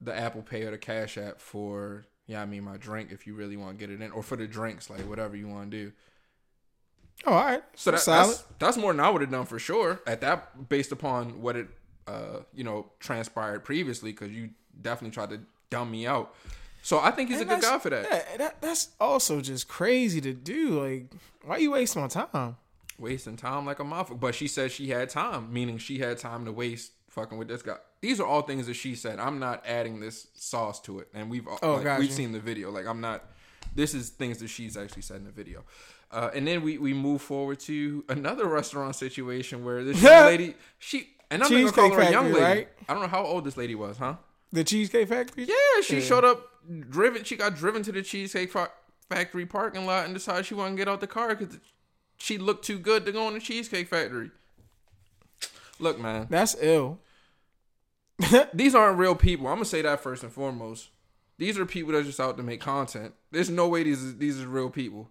the Apple Pay or the Cash App for... my drink if you really want to get it in. Or for the drinks, like, whatever you want to do. Oh, all right. So that's more than I would have done for sure. At that, based upon what it, transpired previously, because you definitely tried to dumb me out. So I think he's a good guy for that. Yeah, that's also just crazy to do. Like, why you waste my time? Wasting time like a motherfucker. But she said she had time, meaning she had time to waste fucking with this guy. These are all things that she said. I'm not adding this sauce to it. And we've seen the video. Like, I'm not... This is things that she's actually said in the video. And then we move forward to another restaurant situation where this young lady... And I'm going to call her a young lady. Right? I don't know how old this lady was, huh? The Cheesecake Factory? Yeah, she showed up driven. She got driven to the Cheesecake Factory parking lot and decided she wanted to get out the car because she looked too good to go in the Cheesecake Factory. Look, man. That's ill. These aren't real people. I'm gonna say that first and foremost. These are people that are just out to make content. There's no way these are real people.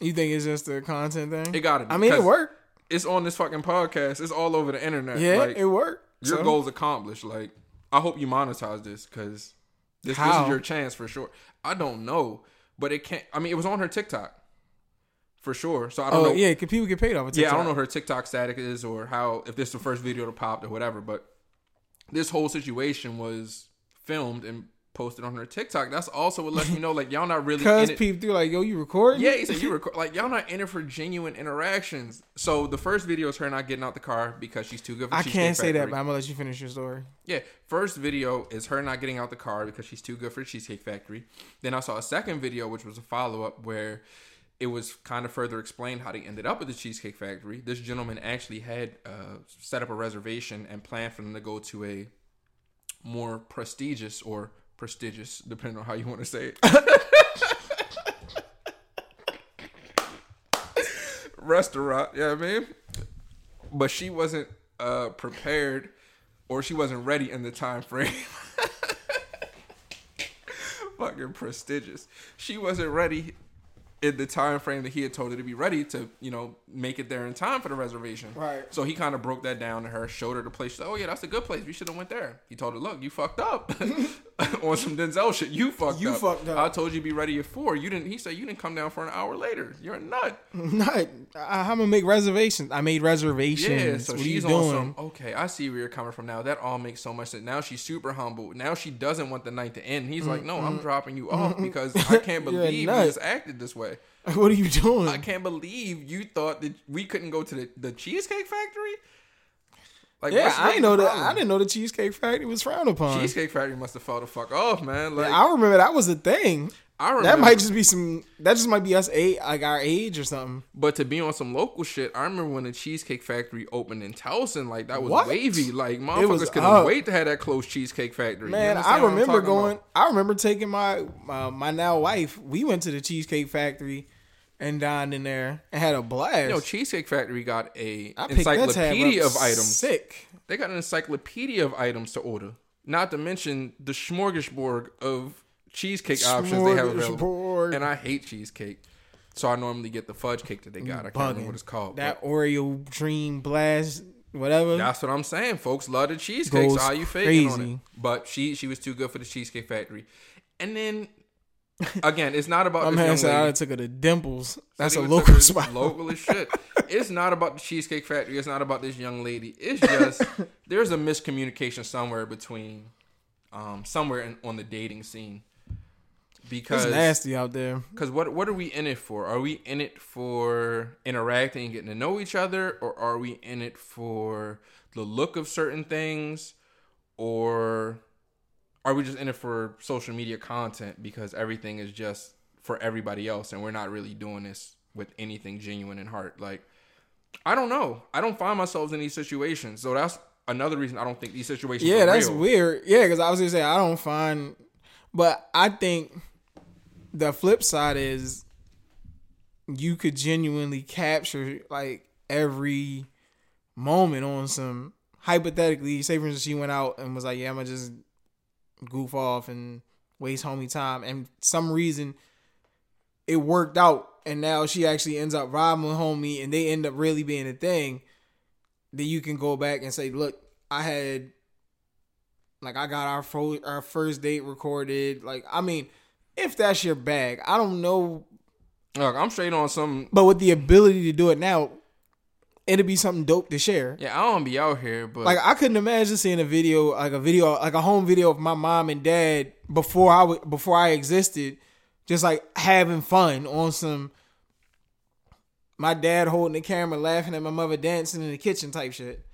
You think it's just the content thing? It gotta be. I mean, it worked. It's on this fucking podcast. It's all over the internet. Yeah, like, it worked. Your goal's accomplished. Like, I hope you monetize this because this is your chance for sure. I don't know, but it can't. I mean, it was on her TikTok. For sure. So I don't know. Oh, yeah. People get paid off of TikTok. Yeah, I don't know what her TikTok static is or how, if this is the first video to pop or whatever, but this whole situation was filmed and posted on her TikTok. That's also what lets me know, like, y'all not really in it. Because people do like, yo, you recording? Yeah, he said, you record. Like, y'all not in it for genuine interactions. So the first video is her not getting out the car because she's too good for Cheesecake Factory. I can't say that, but I'm going to let you finish your story. Yeah. First video is her not getting out the car because she's too good for Cheesecake Factory. Then I saw a second video, which was a follow-up where... It was kind of further explained how they ended up at the Cheesecake Factory. This gentleman actually had set up a reservation and planned for them to go to a more prestigious, depending on how you want to say it. restaurant, you know what I mean? But she wasn't prepared, or she wasn't ready in the time frame. Fucking prestigious. She wasn't ready in the time frame that he had told her to be ready to, you know, make it there in time for the reservation. Right. So he kind of broke that down to her, showed her the place. She said, oh, yeah, that's a good place. We should have went there. He told her, look, you fucked up. On some Denzel shit. You fucked up. I told you to be ready at 4. You didn't. He said, you didn't come down for an hour later. You're a nut. I'm going to make reservations. I made reservations. Yeah, so she's on some, okay, I see where you're coming from now. That all makes so much sense. Now she's super humble. Now she doesn't want the night to end. He's like, no, I'm dropping you off because I can't believe you just acted this way. What are you doing? I can't believe you thought that we couldn't go to the Cheesecake Factory. Like, yeah, I didn't know the Cheesecake Factory was frowned upon. Cheesecake Factory must have fell the fuck off, man. Like, yeah, I remember that was a thing. I remember that might just be us eight, like our age or something. But to be on some local shit, I remember when the Cheesecake Factory opened in Towson, like that was wavy. Like motherfuckers couldn't wait to have that closed Cheesecake Factory. Man, you I remember going. About? I remember taking my now wife. We went to the Cheesecake Factory and dined in there and had a blast. You know, Cheesecake Factory got an encyclopedia of items. Sick. They got an encyclopedia of items to order. Not to mention the smorgasbord of cheesecake options they have available. And I hate cheesecake. So I normally get the fudge cake that they got. I can't remember what it's called. That Oreo Dream Blast, whatever. That's what I'm saying. Folks love the cheesecake. So how you faking on it? But she was too good for the Cheesecake Factory. And then... Again, it's not about this young lady. I took her to Dimples. That's a local spot. Local as shit. It's not about the Cheesecake Factory. It's not about this young lady. It's just there's a miscommunication somewhere between on the dating scene. Because it's nasty out there. Because what are we in it for? Are we in it for interacting and getting to know each other, or are we in it for the look of certain things, or are we just in it for social media content because everything is just for everybody else and we're not really doing this with anything genuine in heart? Like, I don't know. I don't find myself in these situations. So that's another reason I don't think these situations are real. Yeah, that's weird. Yeah, because I was going to say I don't find... But I think the flip side is you could genuinely capture, like, every moment on some... Hypothetically, say for instance, she went out and was like, yeah, I'm going to just... goof off and waste homie time, and some reason it worked out and now she actually ends up riding with homie and they end up really being a thing. Then you can go back and say, look, I got our first date recorded. Like, I mean, if that's your bag, I don't know. Look, I'm straight on something. But with the ability to do it now, it'd be something dope to share. Yeah, I don't be out here, but... Like, I couldn't imagine seeing a home video of my mom and dad before I existed, just, like, having fun on some... My dad holding the camera, laughing at my mother dancing in the kitchen type shit.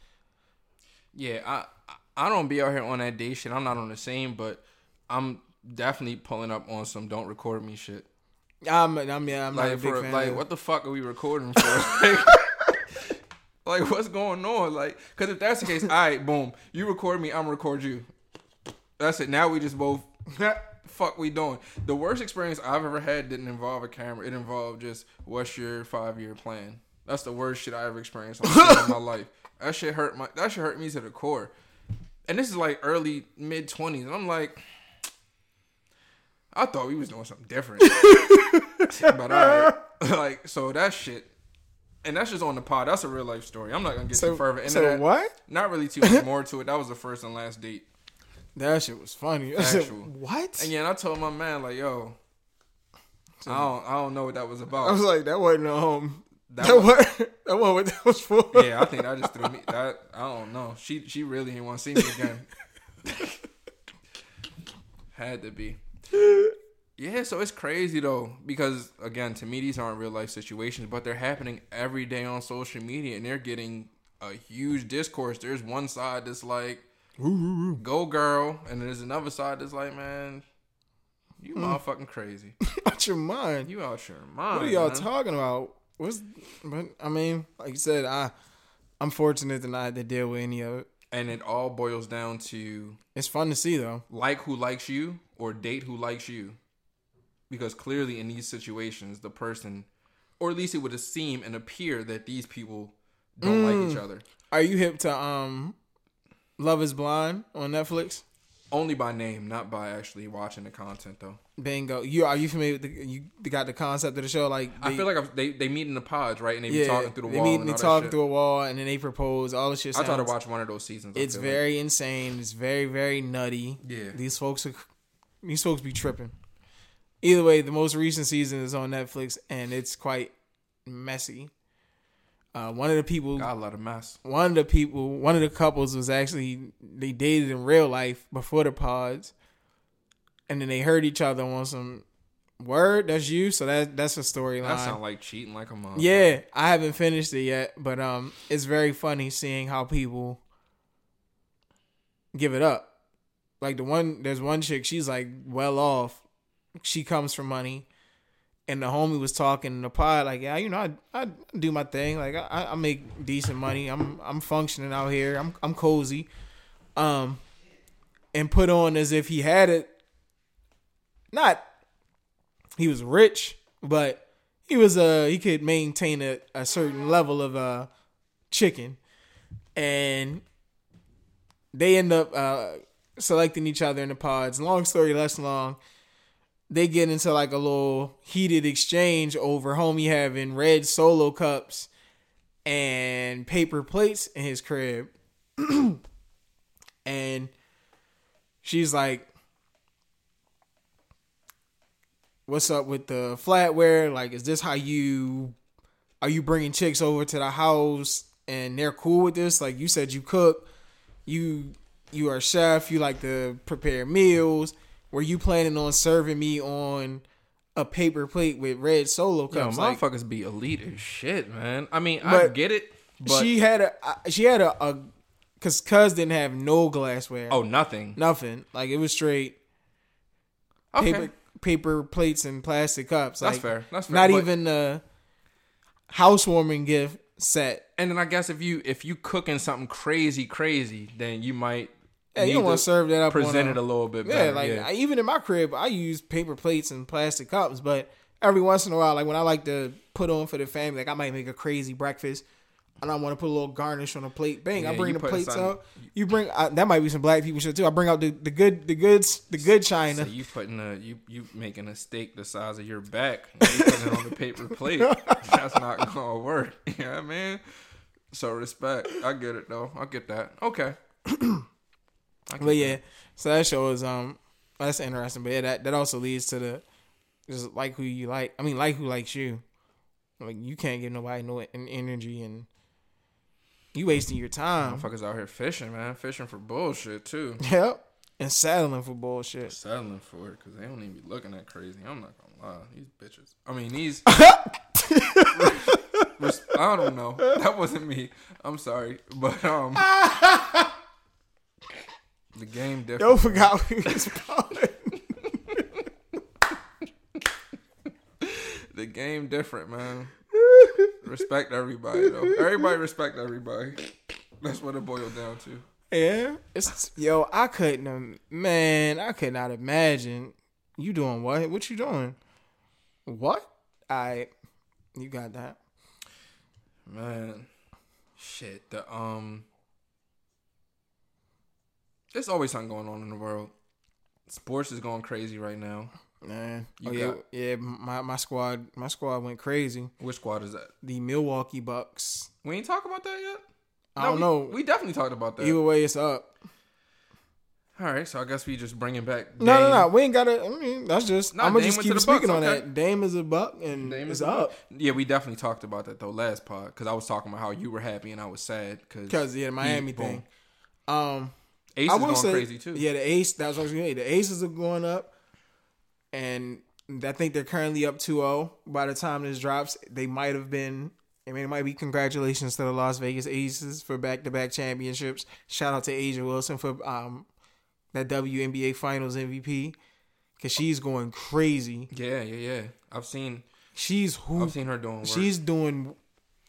Yeah, I don't be out here on that day shit. I'm not on the scene, but I'm definitely pulling up on some don't record me shit. I'm like, not a big fan. Like, what the fuck are we recording for? Like, what's going on? Like, because if that's the case, all right, boom. You record me, I'm record you. That's it. Now we just both, fuck we doing. The worst experience I've ever had didn't involve a camera. It involved just, what's your 5-year plan? That's the worst shit I ever experienced in my life. That shit hurt me to the core. And this is like early, mid-20s. And I'm like, I thought we was doing something different. But all right. Like, so that shit. And that's just on the pod. That's a real life story. I'm not going to get too further into that. What? Not really too much more to it. That was the first and last date. That shit was funny. Actual. What? And yeah, I told my man, like, yo, I don't know what that was about. I was like, that wasn't a home. That wasn't what that was for. Yeah, I think that just threw me. I don't know. She really didn't want to see me again. Had to be. Yeah, so it's crazy, though, because, again, to me, these aren't real-life situations, but they're happening every day on social media, and they're getting a huge discourse. There's one side that's like, go, girl, and there's another side that's like, man, you motherfucking crazy. Out your mind. You out your mind. What are y'all talking about? I mean, like you said, I'm fortunate that I had to deal with any of it. And it all boils down to... It's fun to see, though. Like who likes you or date who likes you. Because clearly in these situations, the person, or at least it would seem and appear that these people don't like each other. Are you hip to Love Is Blind on Netflix? Only by name, not by actually watching the content, though. Bingo. Are you familiar with the concept of the show? Like I feel like they meet in the pods, right? And they be talking through the wall. They talk through a wall, and then they propose. All the shit. I tried to watch one of those seasons. It's very insane. It's very, very nutty. Yeah. These folks be tripping. Either way, the most recent season is on Netflix, and it's quite messy. One of the people got a lot of mess. One of the couples was actually, they dated in real life before the pods, and then they heard each other on some word. That's you. So that's a storyline. That sound like cheating, like a mom. Yeah, I haven't finished it yet, but it's very funny seeing how people give it up. Like there's one chick. She's like well off. She comes from money. And the homie was talking in the pod like, yeah, you know, I do my thing. Like I make decent money. I'm functioning out here. I'm cozy, and put on as if he had it. Not he was rich, but he was he could maintain a certain level of chicken, and they end up selecting each other in the pods. Long story less long. They get into like a little heated exchange over homie having red Solo cups and paper plates in his crib. And she's like, what's up with the flatware? Like, is this how are you bringing chicks over to the house and they're cool with this? Like you said, you cook, you are a chef, you like to prepare meals. Were you planning on serving me on a paper plate with red Solo cups? Yo, motherfuckers be elite as shit, man. I mean, I get it. But she had a cause Cuz didn't have no glassware. Oh, nothing. Nothing. Like it was straight paper plates and plastic cups. Like, That's fair. Not even a housewarming gift set. And then I guess if you cooking something crazy, then you might. Yeah, you don't want to serve that up. Present it a little bit better. Yeah. Even in my crib, I use paper plates and plastic cups. But every once in a while, like when I like to put on for the family, like I might make a crazy breakfast, and I want to put a little garnish on a plate. Bang! Yeah, I bring the plates out. You bring that might be some black people shit too. I bring out the good china. So you putting you making a steak the size of your back. You putting it on the paper plate. That's not gonna work. Yeah, man. So respect. I get it though. I get that. Okay. But yeah, so that show is that's interesting. But yeah, that also leads to the just like who you like. I mean, like who likes you. Like you can't give nobody no energy, and you wasting your time. Motherfuckers out here fishing, man, fishing for bullshit too. Yep, and settling for bullshit. Settling for it because they don't even be looking that crazy. I'm not gonna lie, these bitches. I mean, these. I don't know. That wasn't me. I'm sorry, but The game different. Don't forgot what he was calling. The game different, man. Respect everybody, though. Everybody respect everybody. That's what it boiled down to. Yeah. Yo, I could not imagine you doing what? What you doing? What? You got that. Man. Shit. There's always something going on in the world. Sports is going crazy right now. Man. My squad went crazy. Which squad is that? The Milwaukee Bucks. We ain't talk about that yet? I don't know. We definitely talked about that. Either way, it's up. All right, so I guess we just bringing back Dame. No. We ain't got to. I mean, that's just. I'm going to just keep speaking on that. Dame is a buck and Dame is up. Yeah, we definitely talked about that, though, last pod. Because I was talking about how you were happy and I was sad. Because, yeah, the Miami thing. Aces I going say, crazy too. Yeah, the Ace. That was what I was going to say. The Aces are going up, and I think they're currently up 2-0. By the time this drops, they might have been. I mean, it might be congratulations to the Las Vegas Aces for back-to-back championships. Shout out to A'ja Wilson for that WNBA Finals MVP because she's going crazy. Yeah. I've seen her doing work. She's doing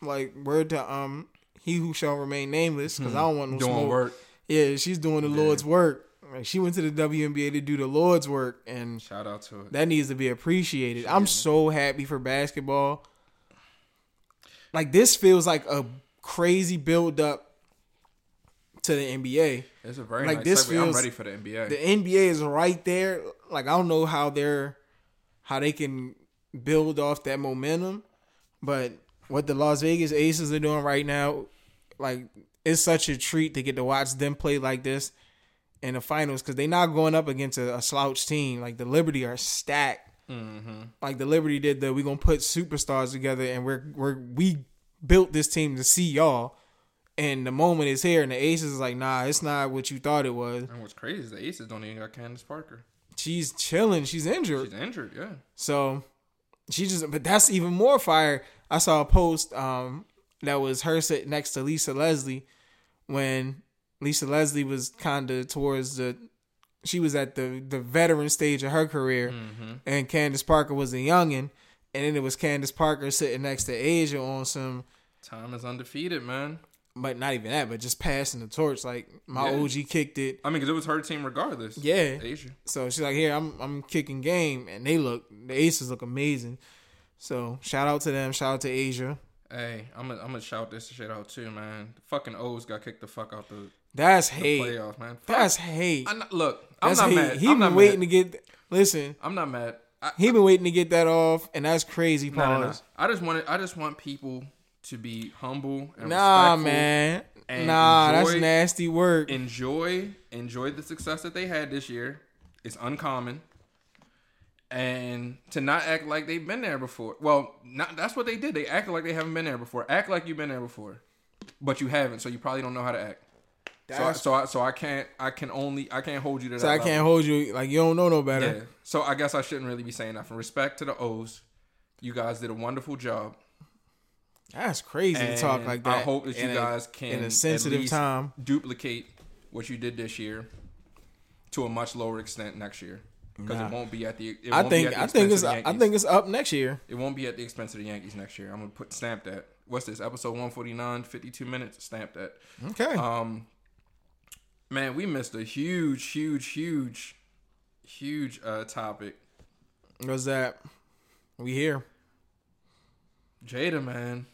like word to he who shall remain nameless because I don't want no doing smoke. Work. Yeah, she's doing the Lord's work. Like she went to the WNBA to do the Lord's work, and shout out to her. That needs to be appreciated. I'm so happy for basketball. Like, this feels like a crazy build up to the NBA. It's a very like, nice this feels, I'm ready for the NBA. The NBA is right there. Like, I don't know how they can build off that momentum, but what the Las Vegas Aces are doing right now, like, it's such a treat to get to watch them play like this in the finals, because they're not going up against a slouch team. Like, the Liberty are stacked. Mm-hmm. Like, the Liberty did the, we're going to put superstars together, and we built this team to see y'all. And the moment is here, and the Aces is like, nah, it's not what you thought it was. And what's crazy is the Aces don't even got Candace Parker. She's chilling. She's injured. She's injured, yeah. So, but that's even more fire. I saw a post that was her sitting next to Lisa Leslie when Lisa Leslie was kind of towards she was at the veteran stage of her career, mm-hmm. and Candace Parker was a youngin', and then it was Candace Parker sitting next to A'ja on some... Time is undefeated, man. But not even that, but just passing the torch. Like, my OG kicked it. I mean, because it was her team regardless. Yeah. A'ja. So she's like, here, I'm kicking game. And the Aces look amazing. So shout out to them. Shout out to A'ja. Hey, I'm gonna shout this shit out too, man. The fucking O's got kicked the fuck out the That's the hate. Playoffs, man. Fuck. That's hate. I'm not hate. Mad. He I'm been not waiting mad. To get... Listen. I'm not mad. He been waiting to get that off, and that's crazy, Paul. No. I just want people... to be humble and respectful. Man. And enjoy, that's nasty work. Enjoy the success that they had this year. It's uncommon. And to not act like they've been there before. Well, that's what they did. They acted like they haven't been there before. Act like you've been there before. But you haven't, so you probably don't know how to act. I can't hold you to that. So I can't hold you, like, you don't know no better. Yeah. So I guess I shouldn't really be saying that. From respect to the O's, you guys did a wonderful job. That's crazy to talk like that. I hope that you guys can in a sensitive time duplicate what you did this year to a much lower extent next year, because it won't be at the. I think it's up next year. It won't be at the expense of the Yankees next year. I'm gonna stamp that. What's this episode 149? 52 minutes. Stamp that. Okay. Man, we missed a huge topic. What's that? We here. Jada, man.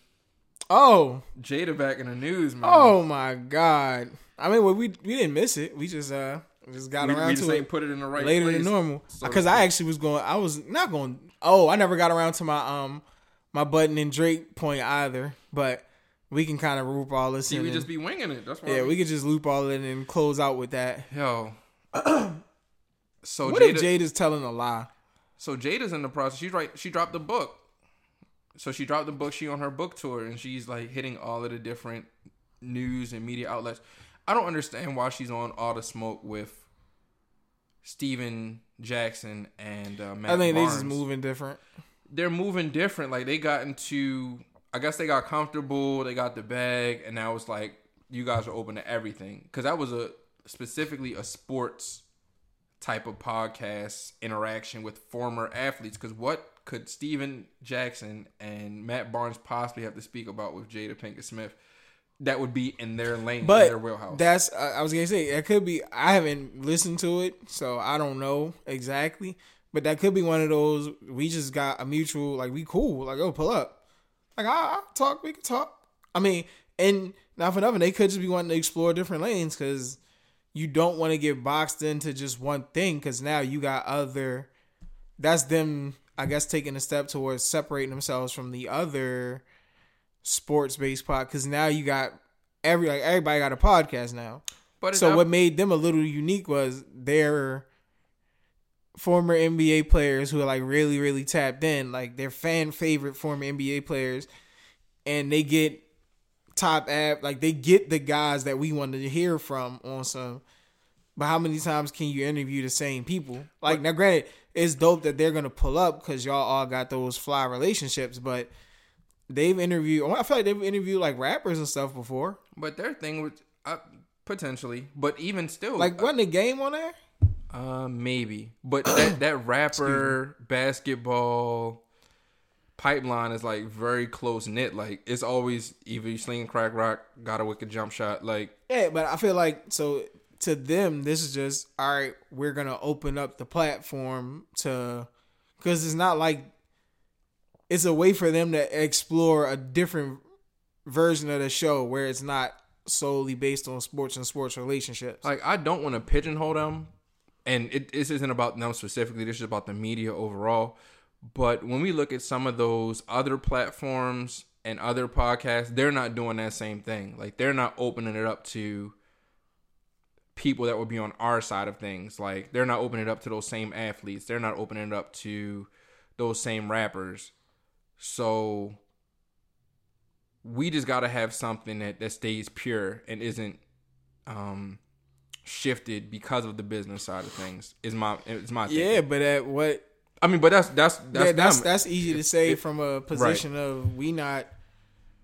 Oh. Jada back in the news, man. Oh, my God. I mean, well, we didn't miss it. We just got around to it. We just ain't put it in the right place. Later than normal. Because I actually was going... I was not going... Oh, I never got around to my Button and Drake point either. But we can kind of loop all this in. See, we just be winging it. That's why. Yeah, we could just loop all in and close out with that. Yo. So what if Jada's telling a lie? So Jada's in the process. She dropped the book. So she dropped the book. She on her book tour, and she's like hitting all of the different news and media outlets. I don't understand why she's on All the Smoke with Steven Jackson and Matt I think Barnes. They just moving different. They're moving different. Like, they got into, I guess they got comfortable. They got the bag, and now it's like you guys are open to everything, because that was specifically a sports type of podcast interaction with former athletes. Because what could Steven Jackson and Matt Barnes possibly have to speak about with Jada Pinkett Smith that would be in their lane, but in their wheelhouse? That's, I was going to say, it could be, I haven't listened to it, so I don't know exactly, but that could be one of those, we just got a mutual, like, we cool, like, oh, pull up. Like, we can talk. I mean, and not for nothing, they could just be wanting to explore different lanes, because you don't want to get boxed into just one thing, because now you got that's them, I guess, taking a step towards separating themselves from the other sports-based pod, because now you got everybody got a podcast now. But so what made them a little unique was their former NBA players who are like really, really tapped in, like their fan favorite former NBA players, and they get top app, like they get the guys that we wanted to hear from on some. But how many times can you interview the same people? Like, now, granted, it's dope that they're going to pull up because y'all all got those fly relationships, but they've interviewed... I feel like they've interviewed, like, rappers and stuff before. But their thing was... potentially. But even still... Like, wasn't the Game on there? Maybe. But that rapper, basketball, pipeline is, like, very close-knit. Like, it's always either you sling crack rock, got a wicked jump shot, like... Yeah, but I feel like... so. To them, this is just, all right, we're going to open up the platform to... Because it's not like... It's a way for them to explore a different version of the show where it's not solely based on sports and sports relationships. Like, I don't want to pigeonhole them, and this isn't about them specifically. This is about the media overall. But when we look at some of those other platforms and other podcasts, they're not doing that same thing. Like, they're not opening it up to people that would be on our side of things. Like, they're not opening it up to those same athletes. They're not opening it up to those same rappers. So we just got to have something that stays pure and isn't shifted because of the business side of things. Is my thing. Yeah, but at what? I mean, but that's easy to say from a position right. of we not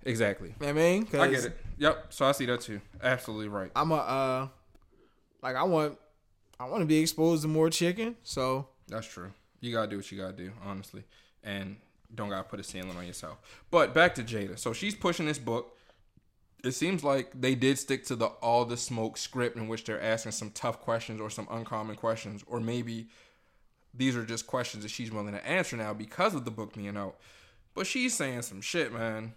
exactly. I mean, I get it. Yep. So I see that too. Absolutely right. I'm a I want to be exposed to more chicken. So that's true. You gotta do what you gotta do, honestly, and don't gotta put a ceiling on yourself. But back to Jada. So she's pushing this book. It seems like they did stick to the All the Smoke script in which they're asking some tough questions or some uncommon questions, or maybe these are just questions that she's willing to answer now because of the book being out. But she's saying some shit, man.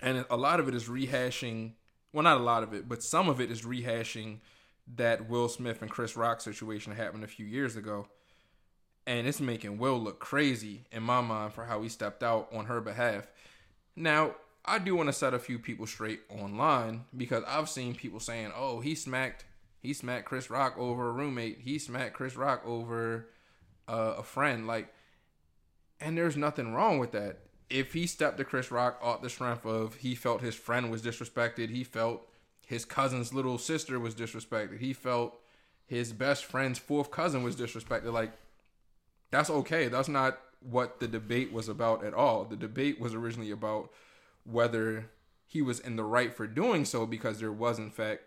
And a lot of it is rehashing. Well, not a lot of it, but some of it is rehashing that Will Smith and Chris Rock situation that happened a few years ago. And it's making Will look crazy in my mind for how he stepped out on her behalf. Now, I do want to set a few people straight online because I've seen people saying, oh, he smacked Chris Rock over a roommate. He smacked Chris Rock over a friend. Like, and there's nothing wrong with that. If he stepped to Chris Rock off the strength of he felt his friend was disrespected, he felt his cousin's little sister was disrespected, he felt his best friend's fourth cousin was disrespected, like, that's okay. That's not what the debate was about at all. The debate was originally about whether he was in the right for doing so because there was, in fact,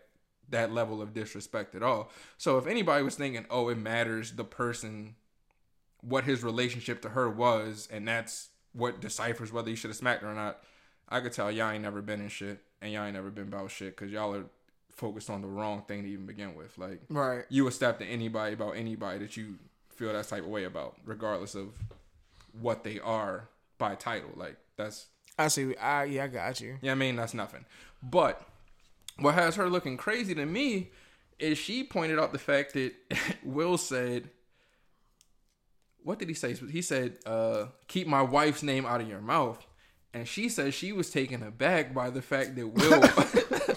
that level of disrespect at all. So if anybody was thinking, oh, it matters the person, what his relationship to her was, and that's what deciphers whether he should have smacked her or not, I could tell y'all ain't never been in shit, and y'all ain't never been about shit because y'all are focused on the wrong thing to even begin with. Like, right. You would step to anybody about anybody that you feel that type of way about, regardless of what they are by title. Like, that's... I see. I got you. Yeah, I mean, that's nothing. But what has her looking crazy to me is she pointed out the fact that Will said... What did he say? He said, keep my wife's name out of your mouth. And she said she was taken aback by the fact that Will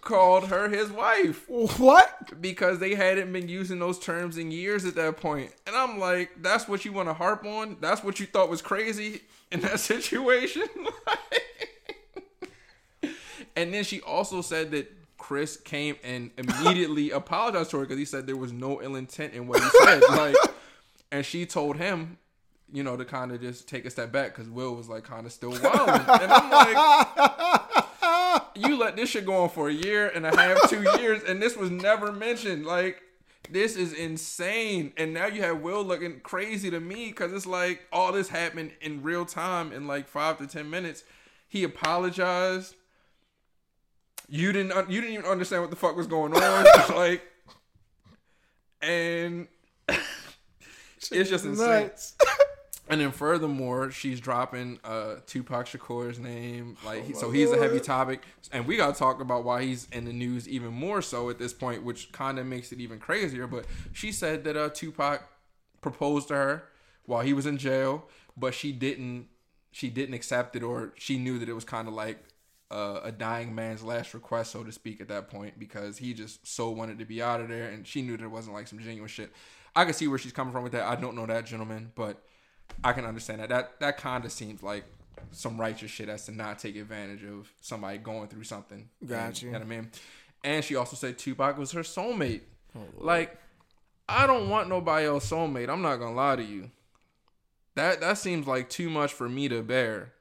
called her his wife. What? Because they hadn't been using those terms in years at that point. And I'm like, that's what you want to harp on? That's what you thought was crazy in that situation? And then she also said that Chris came and immediately apologized to her because he said there was no ill intent in what he said. Like, and she told him, you know, to kind of just take a step back because Will was like kind of still wilding. And I'm like, you let this shit go on for a year and a half, 2 years, and this was never mentioned. Like, this is insane. And now you have Will looking crazy to me because it's like all this happened in real time in like 5 to 10 minutes. He apologized. You didn't even understand what the fuck was going on. Like, and it's just insane. And then furthermore, she's dropping Tupac Shakur's name. Like, so he's a heavy topic. And we got to talk about why he's in the news even more so at this point, which kind of makes it even crazier. But she said that Tupac proposed to her while he was in jail, but she didn't accept it, or she knew that it was kind of like a dying man's last request, so to speak, at that point, because he just so wanted to be out of there, and she knew that it wasn't like some genuine shit. I can see where she's coming from with that. I don't know that gentleman, but I can understand that. That kind of seems like some righteous shit as to not take advantage of somebody going through something. Gotcha. You know what I mean? And she also said Tupac was her soulmate. Oh, like, I don't want nobody else's soulmate. I'm not going to lie to you. That seems like too much for me to bear.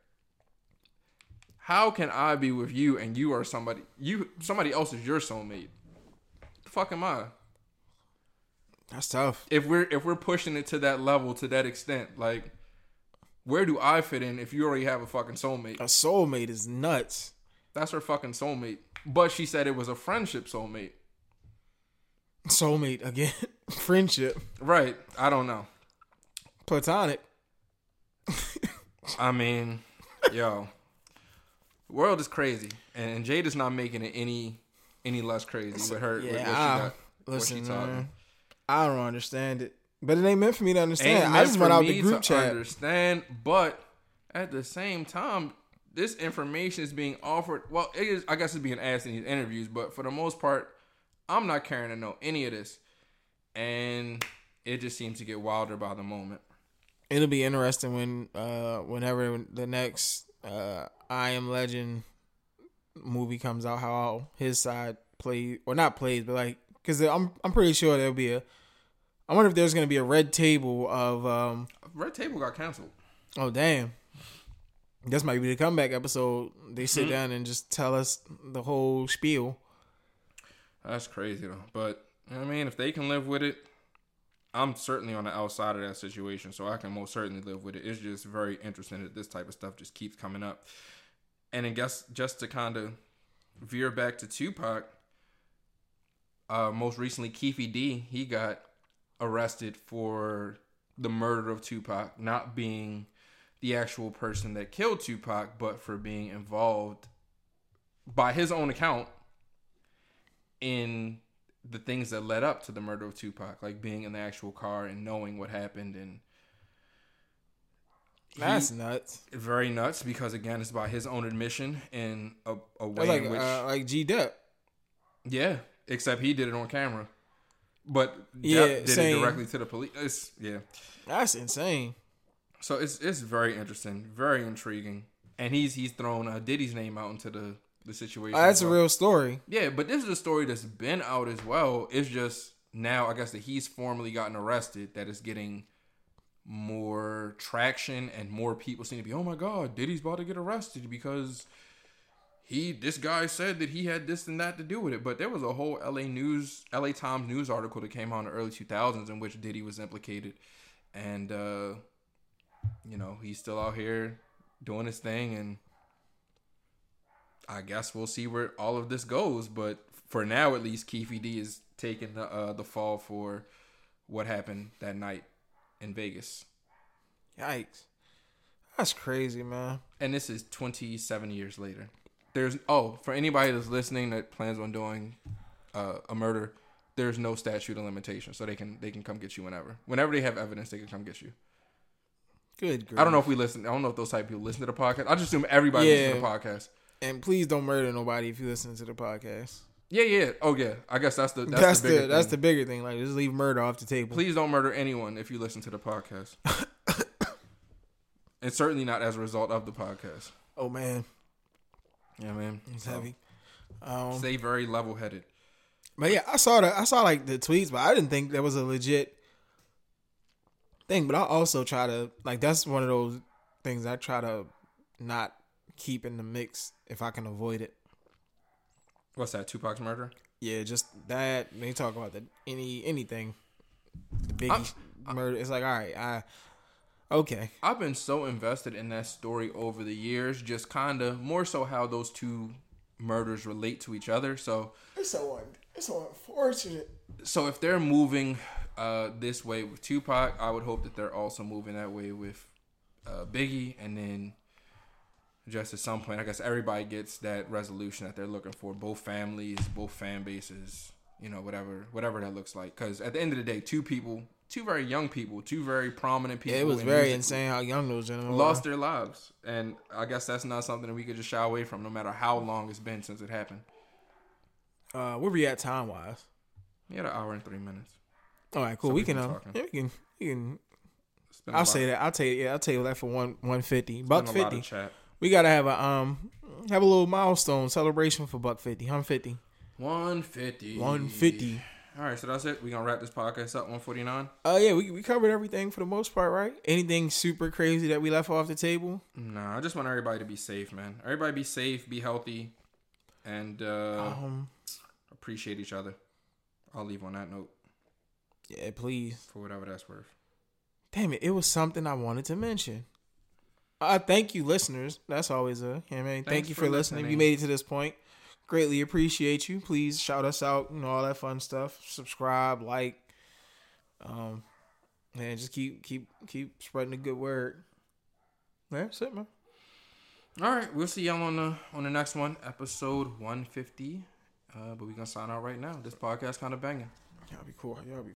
How can I be with you and you are somebody else is your soulmate? The fuck am I? That's tough. If we're pushing it to that level, to that extent, like, where do I fit in if you already have a fucking soulmate? A soulmate is nuts. That's her fucking soulmate. But she said it was a friendship soulmate. Soulmate again. Friendship. Right. I don't know. Platonic. I mean, yo. world is crazy, and Jade is not making it any less crazy with her. Yeah, with what she got, listen, what she man, I don't understand it, but it ain't meant for me to understand. I just went out the group chat. Understand, but at the same time, this information is being offered. Well, it is. I guess it's being asked in these interviews, but for the most part, I'm not caring to know any of this, and it just seems to get wilder by the moment. It'll be interesting when, whenever the next I Am Legend movie comes out, how his side plays, or not plays, but like, because I'm pretty sure there'll be a. I wonder if there's gonna be a red table of. Red table got canceled. Oh damn! This might be the comeback episode. They sit down and just tell us the whole spiel. That's crazy though, but I mean, if they can live with it. I'm certainly on the outside of that situation, so I can most certainly live with it. It's just very interesting that this type of stuff just keeps coming up. And I guess just to kind of veer back to Tupac, most recently, Keefy D, he got arrested for the murder of Tupac, not being the actual person that killed Tupac, but for being involved, by his own account, in the things that led up to the murder of Tupac, like being in the actual car and knowing what happened. And that's nuts. Very nuts, because again, it's by his own admission in a way like, in which like G Dep. Yeah, except he did it on camera, but yeah, Dep did it directly to the police. That's insane. So it's very interesting, very intriguing, and he's thrown Diddy's name out into the situation. That's a real story. Yeah, but this is a story that's been out as well. It's just now, I guess, that he's formally gotten arrested, that it's getting more traction and more people seem to be, oh my God, Diddy's about to get arrested because this guy said that he had this and that to do with it. But there was a whole LA Times news article that came out in the early 2000s in which Diddy was implicated. And, he's still out here doing his thing, and I guess we'll see where all of this goes, but for now, at least, Keefy D is taking the fall for what happened that night in Vegas. Yikes. That's crazy, man. And this is 27 years later. For anybody that's listening that plans on doing a murder, there's no statute of limitation, so they can come get you whenever. Whenever they have evidence, they can come get you. Good girl. I don't know if those type of people listen to the podcast. I just assume everybody listens to the podcast. And please don't murder nobody if you listen to the podcast. Yeah, yeah. Oh, yeah. I guess that's the bigger thing. That's the bigger thing. Like, just leave murder off the table. Please don't murder anyone if you listen to the podcast. And certainly not as a result of the podcast. Oh, man. Yeah, man. It's heavy. Stay very level-headed. But, yeah, I saw like, the tweets, but I didn't think that was a legit thing. But I also try to, like, that's one of those things I try to not keep in the mix if I can avoid it. What's that? Tupac's murder? Yeah, just that. They talk about that anything. The Biggie murder. It's like, all right, okay. I've been so invested in that story over the years, just kind of more so how those two murders relate to each other. So it's so unfortunate. So if they're moving this way with Tupac, I would hope that they're also moving that way with Biggie, and then just at some point, I guess everybody gets that resolution that they're looking for. Both families, both fan bases, whatever that looks like. Because at the end of the day, two very young people, two very prominent people. Yeah, it was very insane how young those gentlemen lost their lives. And I guess that's not something that we could just shy away from, no matter how long it's been since it happened. Where we at time-wise? We had 1 hour and 3 minutes. All right, cool. So we can. I'll say that. I'll take that for 150. $1.50. We gotta have a little milestone celebration for $1.50. 150. All right, so that's it. We gonna wrap this podcast up. 149. Yeah, we covered everything for the most part, right? Anything super crazy that we left off the table? Nah, I just want everybody to be safe, man. Everybody be safe, be healthy, and appreciate each other. I'll leave on that note. Yeah, please. For whatever that's worth. Damn it! It was something I wanted to mention. Thank you, listeners. That's always thank you for listening. If you made it to this point, greatly appreciate you. Please shout us out, all that fun stuff. Subscribe, like, man, just keep spreading the good word. That's it, man. All right, we'll see y'all on the next one, episode 150. But we gonna sign out right now. This podcast kinda banging. Y'all be cool. Y'all be.